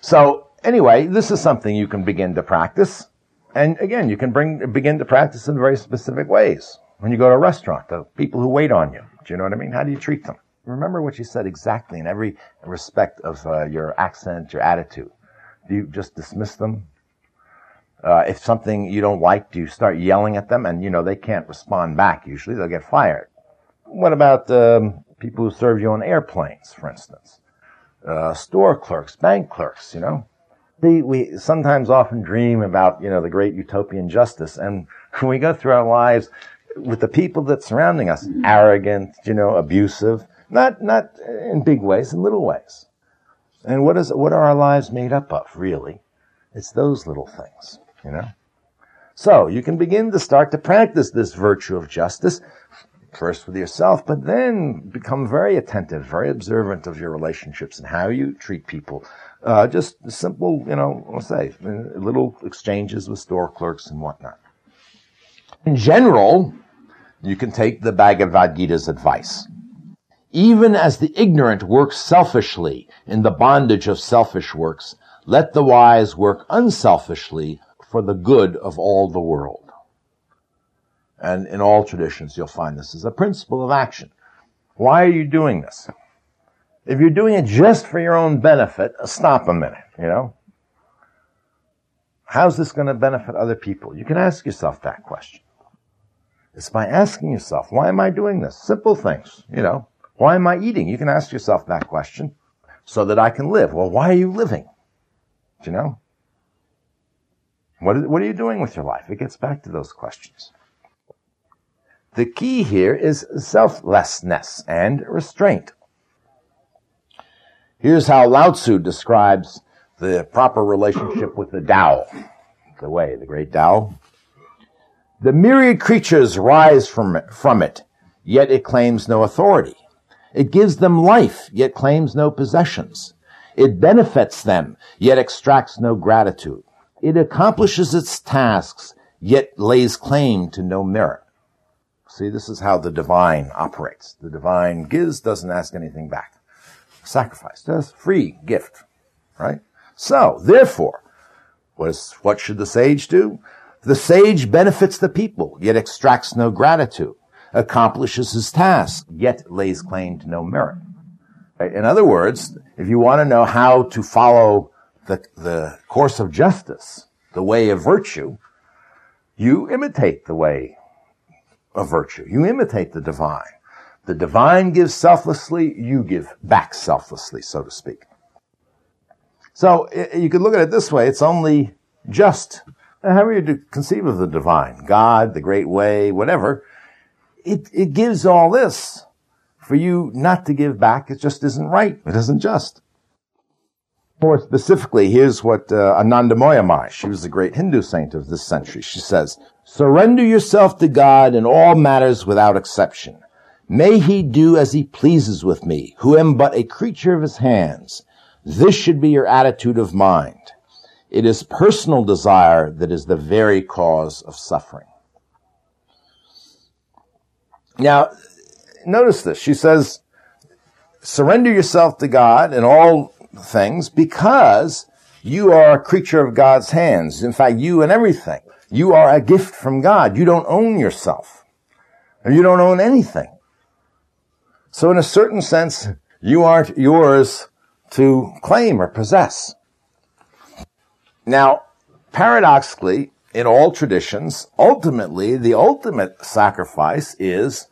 So anyway, this is something you can begin to practice. And again, you can begin to practice in very specific ways. When you go to a restaurant, the people who wait on you, do you know what I mean? How do you treat them? Remember what she said exactly in every respect of your accent, your attitude. Do you just dismiss them? If something you don't like, do you start yelling at them? And, you know, they can't respond back usually. They'll get fired. What about people who serve you on airplanes, for instance, store clerks, bank clerks, you know. We sometimes often dream about, you know, the great utopian justice, and when we go through our lives with the people that's surrounding us, arrogant, you know, abusive, not in big ways, in little ways. And what are our lives made up of, really? It's those little things, you know. So you can begin to start to practice this virtue of justice, first with yourself, but then become very attentive, very observant of your relationships and how you treat people. Just simple, you know, let's say, little exchanges with store clerks and whatnot. In general, you can take the Bhagavad Gita's advice. Even as the ignorant work selfishly in the bondage of selfish works, let the wise work unselfishly for the good of all the world. And in all traditions, you'll find this is a principle of action. Why are you doing this? If you're doing it just for your own benefit, stop a minute, you know. How's this going to benefit other people? You can ask yourself that question. It's by asking yourself, why am I doing this? Simple things, you know. Why am I eating? You can ask yourself that question so that I can live. Well, why are you living? Do you know? What are you doing with your life? It gets back to those questions. The key here is selflessness and restraint. Here's how Lao Tzu describes the proper relationship with the Tao, the way, the great Tao. The myriad creatures rise from it, yet it claims no authority. It gives them life, yet claims no possessions. It benefits them, yet extracts no gratitude. It accomplishes its tasks, yet lays claim to no merit. See, this is how the divine operates. The divine gives, doesn't ask anything back. Sacrifice, just free gift, right? So, therefore, what should the sage do? The sage benefits the people, yet extracts no gratitude, accomplishes his task, yet lays claim to no merit. Right? In other words, if you want to know how to follow the course of justice, the way of virtue, you imitate the way of virtue. You imitate the divine. The divine gives selflessly, you give back selflessly, so to speak. So you could look at it this way, it's only just. How are you to conceive of the divine? God, the great way, whatever. It gives all this. For you not to give back, it just isn't right. It isn't just. More specifically, here's what Anandamoyamai, she was the great Hindu saint of this century, she says, surrender yourself to God in all matters without exception. May he do as he pleases with me, who am but a creature of his hands. This should be your attitude of mind. It is personal desire that is the very cause of suffering. Now, notice this. She says, surrender yourself to God in all things because you are a creature of God's hands. In fact, you and everything. You are a gift from God. You don't own yourself. Or you don't own anything. So in a certain sense, you aren't yours to claim or possess. Now, paradoxically, in all traditions, ultimately, the ultimate sacrifice is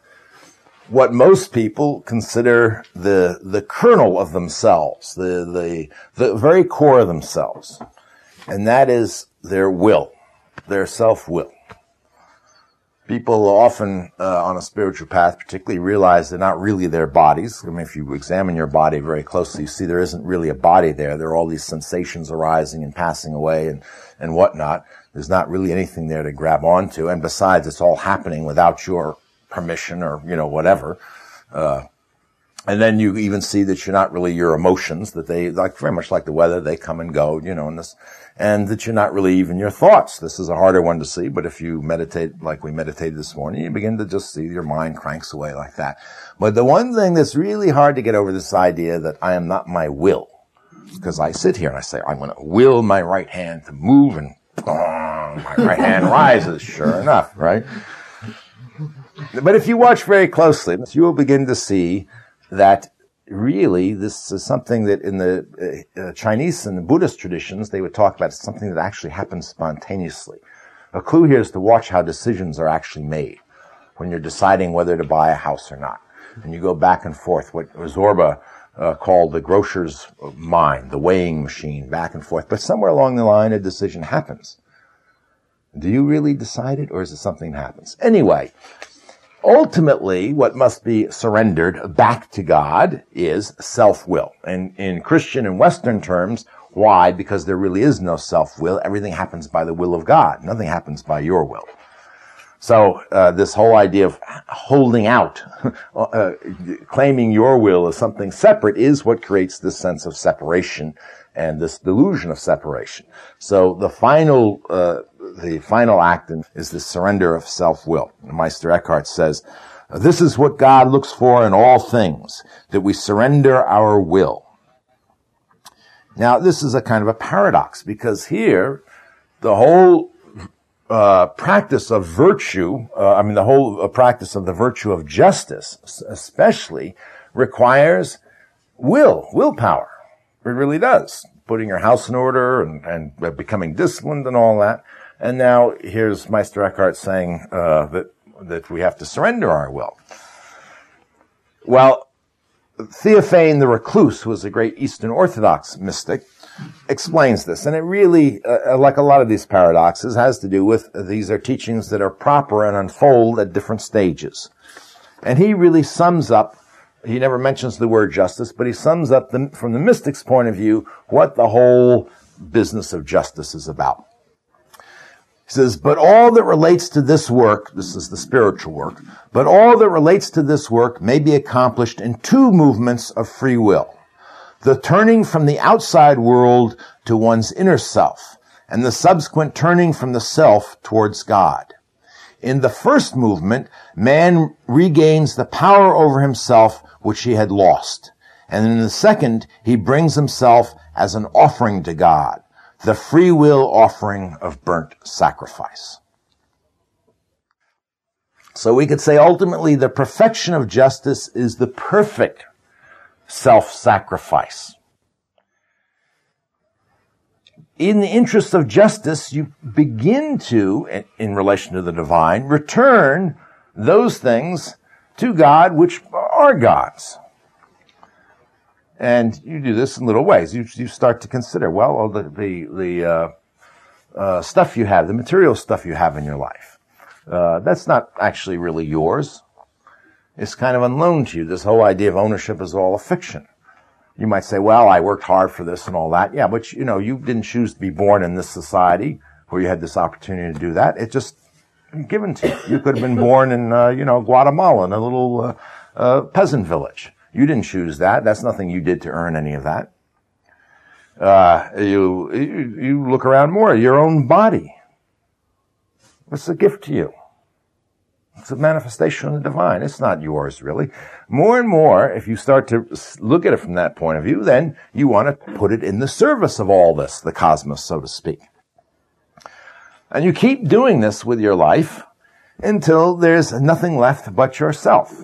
what most people consider the kernel of themselves, the very core of themselves. And that is their will, their self-will. People often, on a spiritual path particularly, realize they're not really their bodies. I mean, if you examine your body very closely, you see there isn't really a body there. There are all these sensations arising and passing away and whatnot. There's not really anything there to grab onto. And besides, it's all happening without your permission or, you know, whatever. And then you even see that you're not really your emotions, that they, like, very much like the weather, they come and go, you know, and this, and that you're not really even your thoughts. This is a harder one to see, but if you meditate like we meditated this morning, you begin to just see your mind cranks away like that. But the one thing that's really hard to get over this idea that I am not my will, because I sit here and I say, I'm going to will my right hand to move, and my right hand rises, sure enough, right? But if you watch very closely, you will begin to see that really this is something that in the Chinese and the Buddhist traditions they would talk about as something that actually happens spontaneously. A clue here is to watch how decisions are actually made when you're deciding whether to buy a house or not. and you go back and forth, what Zorba called the grocer's mind, the weighing machine, back and forth. But somewhere along the line, a decision happens. Do you really decide it, or is it something that happens? Anyway, ultimately, what must be surrendered back to God is self-will. And in Christian and Western terms, why? Because there really is no self-will. Everything happens by the will of God. Nothing happens by your will. So this whole idea of holding out, claiming your will as something separate is what creates this sense of separation and this delusion of separation. So the final act is the surrender of self-will. Meister Eckhart says, "This is what God looks for in all things, that we surrender our will." Now, this is a kind of a paradox, because here the whole practice of virtue, the whole practice of the virtue of justice especially, requires willpower. It really does. Putting your house in order and becoming disciplined and all that. And now here's Meister Eckhart saying that we have to surrender our will. Well, Theophane the Recluse, who was a great Eastern Orthodox mystic, explains this. And it really, like a lot of these paradoxes, has to do with these are teachings that are proper and unfold at different stages. And he really sums up, he never mentions the word justice, but he sums up from the mystic's point of view what the whole business of justice is about. He says, but all that relates to this work, this is the spiritual work, but all that relates to this work may be accomplished in two movements of free will. The turning from the outside world to one's inner self, and the subsequent turning from the self towards God. In the first movement, man regains the power over himself which he had lost. And in the second, he brings himself as an offering to God. The free will offering of burnt sacrifice. So we could say ultimately the perfection of justice is the perfect self-sacrifice. In the interest of justice, you begin to, in relation to the divine, return those things to God which are God's. And you do this in little ways. You start to consider, well, all the stuff you have, the material stuff you have in your life, that's not actually really yours. It's kind of unloaned to you. This whole idea of ownership is all a fiction. You might say, well, I worked hard for this and all that. Yeah, but you didn't choose to be born in this society where you had this opportunity to do that. It just given to you. You could have been born in, Guatemala in a little peasant village. You didn't choose that. That's nothing you did to earn any of that. You look around more. Your own body. It's a gift to you. It's a manifestation of the divine. It's not yours, really. More and more, if you start to look at it from that point of view, then you want to put it in the service of all this, the cosmos, so to speak. And you keep doing this with your life until there's nothing left but yourself.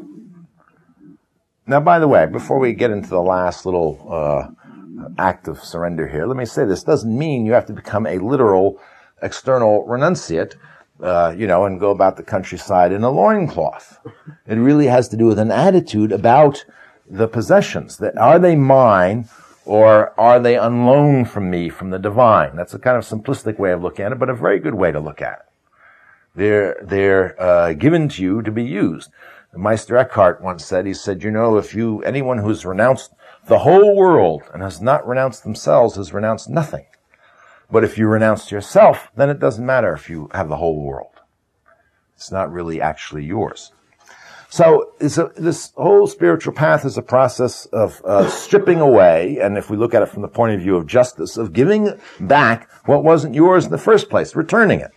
Now, by the way, before we get into the last little act of surrender here, let me say this doesn't mean you have to become a literal external renunciate, and go about the countryside in a loincloth. It really has to do with an attitude about the possessions. That are they mine, or are they unloaned from me, from the divine? That's a kind of simplistic way of looking at it, but a very good way to look at it. They're given to you to be used. Meister Eckhart once said, if anyone who's renounced the whole world and has not renounced themselves has renounced nothing. But if you renounce yourself, then it doesn't matter if you have the whole world. It's not really actually yours. So this whole spiritual path is a process of stripping away, and if we look at it from the point of view of justice, of giving back what wasn't yours in the first place, returning it,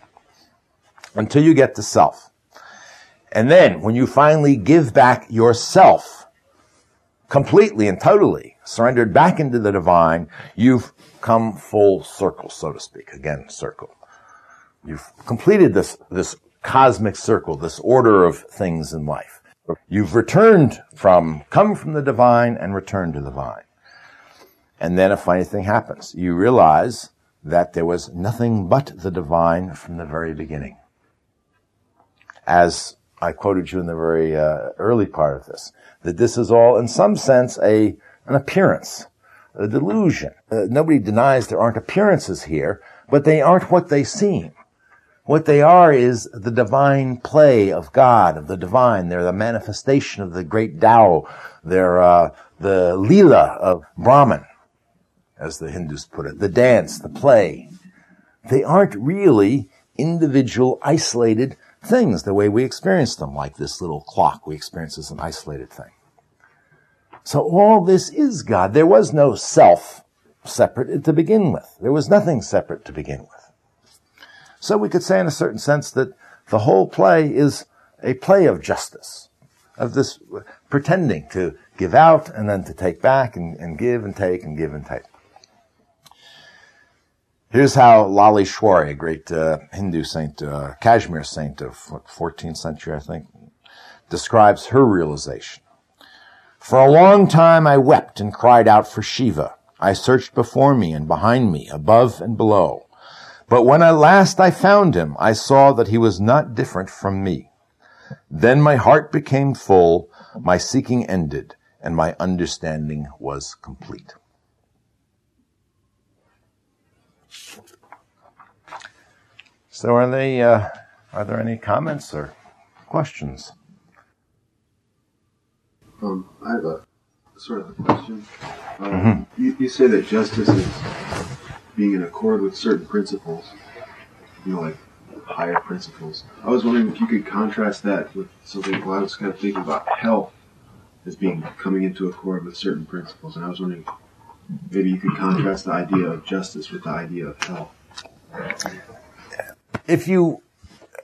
until you get to self. And then, when you finally give back yourself, completely and totally, surrendered back into the divine, you've come full circle, so to speak. Again, circle. You've completed this cosmic circle, this order of things in life. You've come from the divine and returned to the divine. And then a funny thing happens. You realize that there was nothing but the divine from the very beginning. As I quoted you in the very early part of this, that this is all, in some sense, an appearance, a delusion. Nobody denies there aren't appearances here, but they aren't what they seem. What they are is the divine play of God, of the divine. They're the manifestation of the great Tao. They're the Leela of Brahman, as the Hindus put it, the dance, the play. They aren't really individual, isolated things the way we experience them, like this little clock we experience as an isolated thing. So all this is God. There was no self separate to begin with. There was nothing separate to begin with. So we could say in a certain sense that the whole play is a play of justice, of this pretending to give out and then to take back and give and take and give and take. Here's how Lali Shwari, a great Hindu saint, Kashmir saint of 14th century, I think, describes her realization. For a long time I wept and cried out for Shiva. I searched before me and behind me, above and below. But when at last I found him, I saw that he was not different from me. Then my heart became full, my seeking ended, and my understanding was complete. So are there any comments or questions? I have a sort of a question. You say that justice is being in accord with certain principles, like higher principles. I was wondering if you could contrast that with something. Well, I was kind of thinking about health as being coming into accord with certain principles, and I was wondering maybe you could contrast the idea of justice with the idea of health. If you,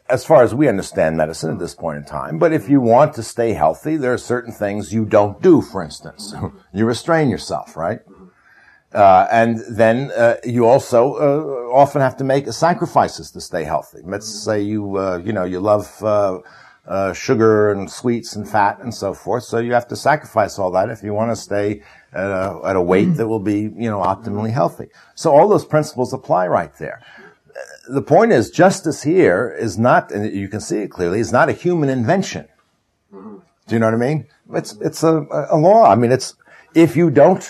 as far as we understand medicine at this point in time, but if you want to stay healthy, there are certain things you don't do. For instance, you restrain yourself, right? And then you also often have to make sacrifices to stay healthy. Let's say you love sugar and sweets and fat and so forth, so you have to sacrifice all that if you want to stay at a weight that will be optimally healthy. So all those principles apply right there. The point is, justice here is not, and you can see it clearly, is not a human invention. Do you know what I mean? It's a law. I mean, it's if you don't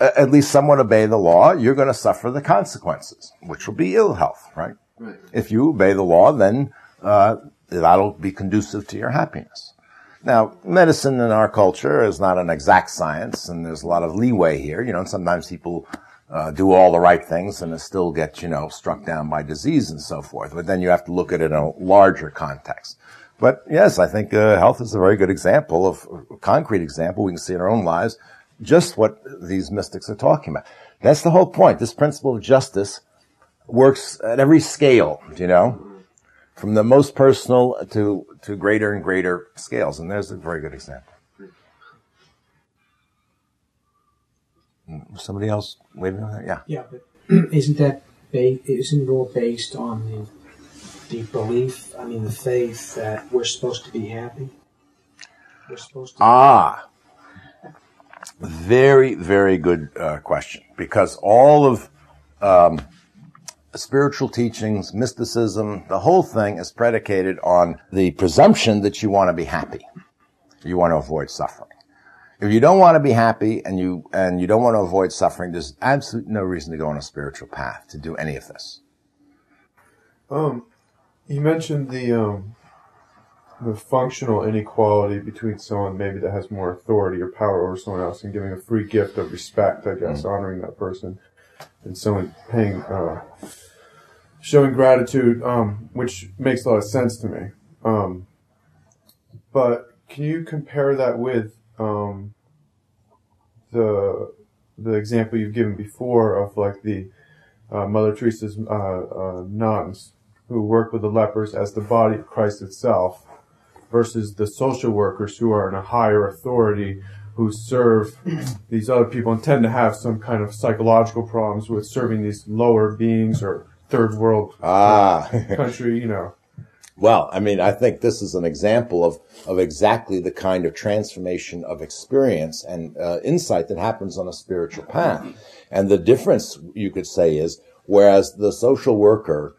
at least someone obey the law, you're going to suffer the consequences, which will be ill health, right? Right. If you obey the law, then that'll be conducive to your happiness. Now, medicine in our culture is not an exact science, and there's a lot of leeway here. And sometimes people do all the right things and still get, struck down by disease and so forth. But then you have to look at it in a larger context. But yes, I think health is a very good example a concrete example we can see in our own lives, just what these mystics are talking about. That's the whole point. This principle of justice works at every scale, from the most personal to greater and greater scales. And there's a very good example. Somebody else waiting on that? Yeah. Yeah, but isn't it all based on the belief, the faith that we're supposed to be happy? We're supposed to be happy. Very, very good question, because all of spiritual teachings, mysticism, the whole thing is predicated on the presumption that you want to be happy. You want to avoid suffering. If you don't want to be happy and you don't want to avoid suffering, there's absolutely no reason to go on a spiritual path to do any of this. You mentioned the functional inequality between someone maybe that has more authority or power over someone else and giving a free gift of respect, I guess, honoring that person, and someone paying, showing gratitude, which makes a lot of sense to me. But can you compare that with the example you've given before of like the Mother Teresa's nuns who work with the lepers as the body of Christ itself, versus the social workers who are in a higher authority, who serve these other people and tend to have some kind of psychological problems with serving these lower beings or third world country, Well, I think this is an example of exactly the kind of transformation of experience and insight that happens on a spiritual path. And the difference, you could say, is whereas the social worker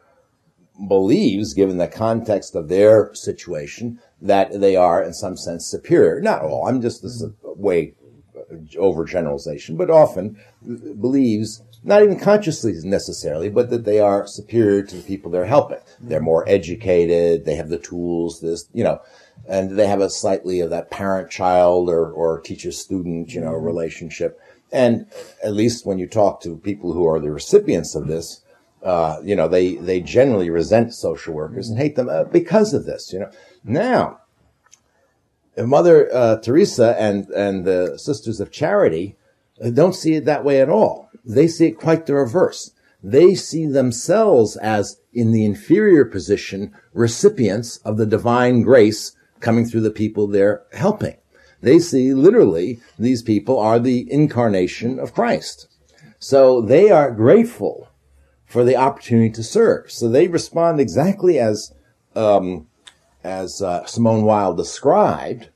believes, given the context of their situation, that they are in some sense superior. Not all. This is a way overgeneralization, but often believes, not even consciously necessarily, but that they are superior to the people they're helping. They're more educated. They have the tools. And they have a slightly of that parent-child or teacher-student, relationship. And at least when you talk to people who are the recipients of this, they generally resent social workers and hate them because of this, Now, Mother Teresa and the Sisters of Charity don't see it that way at all. They see it quite the reverse. They see themselves as in the inferior position, recipients of the divine grace coming through the people they're helping. They see literally these people are the incarnation of Christ. So they are grateful for the opportunity to serve. So they respond exactly as Simone Weil described.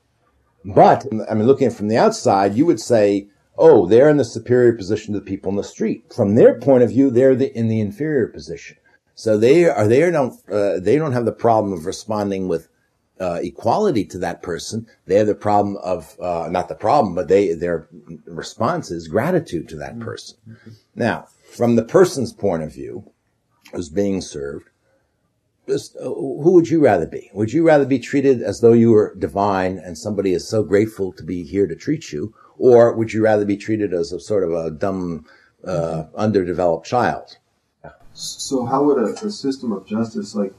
But, looking from the outside, you would say, oh, they're in the superior position to the people in the street. From their point of view, they're in the inferior position. So they don't have the problem of responding with equality to that person. They have the problem of, their response is gratitude to that person. Mm-hmm. Now, from the person's point of view, who's being served, who would you rather be? Would you rather be treated as though you were divine and somebody is so grateful to be here to treat you? Or would you rather be treated as a sort of a dumb, underdeveloped child? So how would a system of justice, like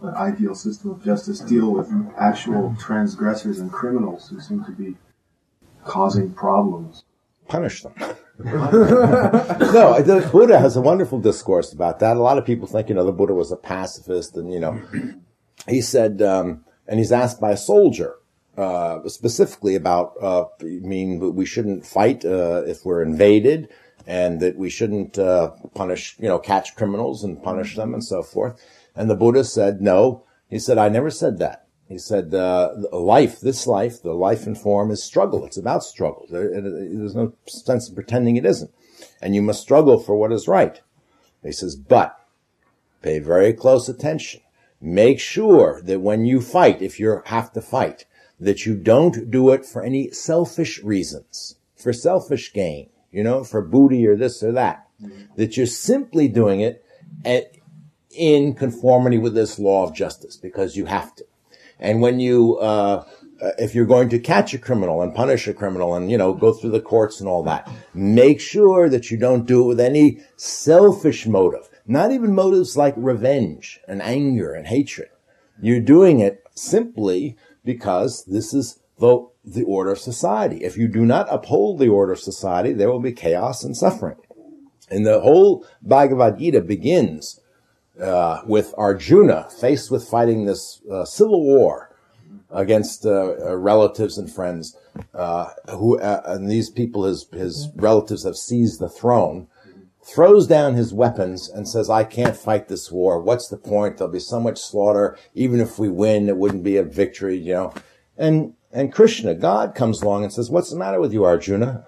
an ideal system of justice, deal with actual transgressors and criminals who seem to be causing problems? Punish them. No, the Buddha has a wonderful discourse about that. A lot of people think, the Buddha was a pacifist, and, he said, and he's asked by a soldier, specifically about, we shouldn't fight, if we're invaded, and that we shouldn't, punish, catch criminals and punish them and so forth. And the Buddha said, no. He said, I never said that. He said, this life, the life and form is struggle. It's about struggle. There's no sense of pretending it isn't. And you must struggle for what is right. He says, but pay very close attention. Make sure that when you fight, if you have to fight, that you don't do it for any selfish reasons, for selfish gain, for booty or this or that. That you're simply doing it in conformity with this law of justice because you have to. And when you, if you're going to catch a criminal and punish a criminal and, go through the courts and all that, make sure that you don't do it with any selfish motive, not even motives like revenge and anger and hatred. You're doing it simply because this is the order of society. If you do not uphold the order of society, there will be chaos and suffering. And the whole Bhagavad Gita begins with Arjuna faced with fighting this civil war against relatives and friends, and these people, his relatives, have seized the throne, throws down his weapons and says, I can't fight this war. What's the point? There'll be so much slaughter. Even if we win, it wouldn't be a victory, And Krishna, God, comes along and says, what's the matter with you, Arjuna?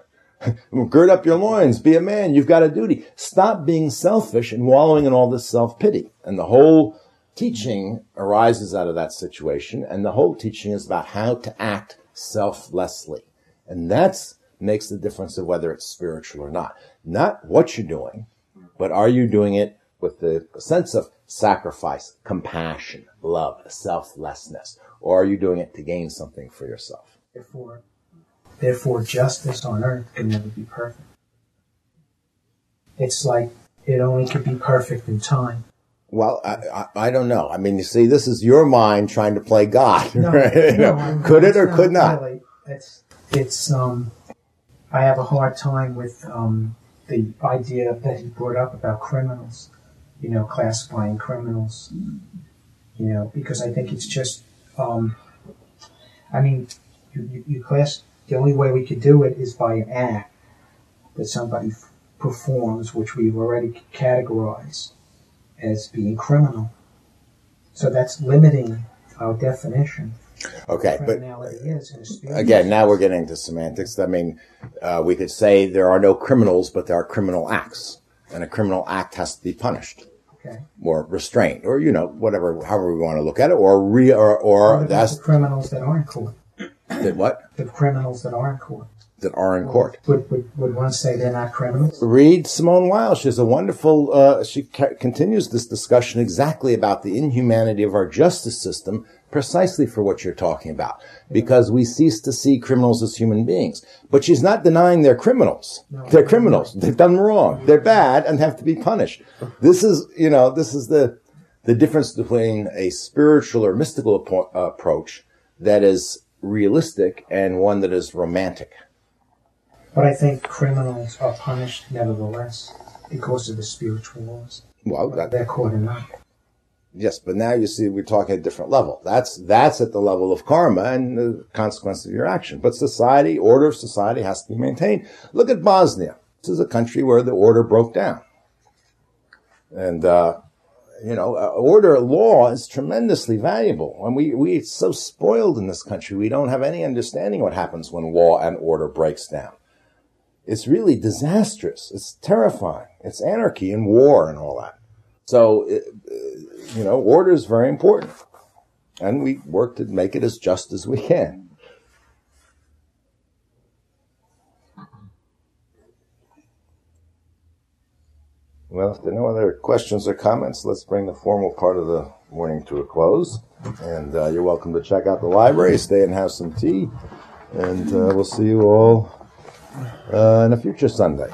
Gird up your loins, be a man, you've got a duty. Stop being selfish and wallowing in all this self-pity. And the whole teaching arises out of that situation, and the whole teaching is about how to act selflessly. And that makes the difference of whether it's spiritual or not. Not what you're doing, but are you doing it with the sense of sacrifice, compassion, love, selflessness, or are you doing it to gain something for yourself? Therefore, justice on earth can never be perfect. It's like it only could be perfect in time. Well, I don't know. This is your mind trying to play God. No, right? Could it or could not? Really. I have a hard time with the idea that he brought up about criminals, classifying criminals, because I think it's just, you class. The only way we could do it is by an act that somebody performs, which we've already categorized as being criminal. So that's limiting our definition. Okay, but again, now we're getting into semantics. We could say there are no criminals, but there are criminal acts, and a criminal act has to be punished. Okay. Or restraint, or whatever, however we want to look at it, or that's the criminals that are in court. That what? The criminals that are in court. That are in court. Would one say they're not criminals? Read Simone Weil. She's a wonderful. She continues this discussion exactly about the inhumanity of our justice system, precisely for what you're talking about, because we cease to see criminals as human beings. But she's not denying they're criminals. No, they're criminals. They've done wrong. They're bad and have to be punished. This is, this is the difference between a spiritual or mystical approach that is realistic and one that is romantic. But I think criminals are punished nevertheless because of the spiritual laws. Well, they're caught in that. Yes, but now you see we're talking at a different level. That's at the level of karma and the consequence of your action. But society, order of society has to be maintained. Look at Bosnia. This is a country where the order broke down. And, order, law is tremendously valuable. And we it's so spoiled in this country. We don't have any understanding what happens when law and order breaks down. It's really disastrous. It's terrifying. It's anarchy and war and all that. So, order is very important. And we work to make it as just as we can. Well, if there are no other questions or comments, let's bring the formal part of the morning to a close. And you're welcome to check out the library, stay and have some tea. And we'll see you all on a future Sunday.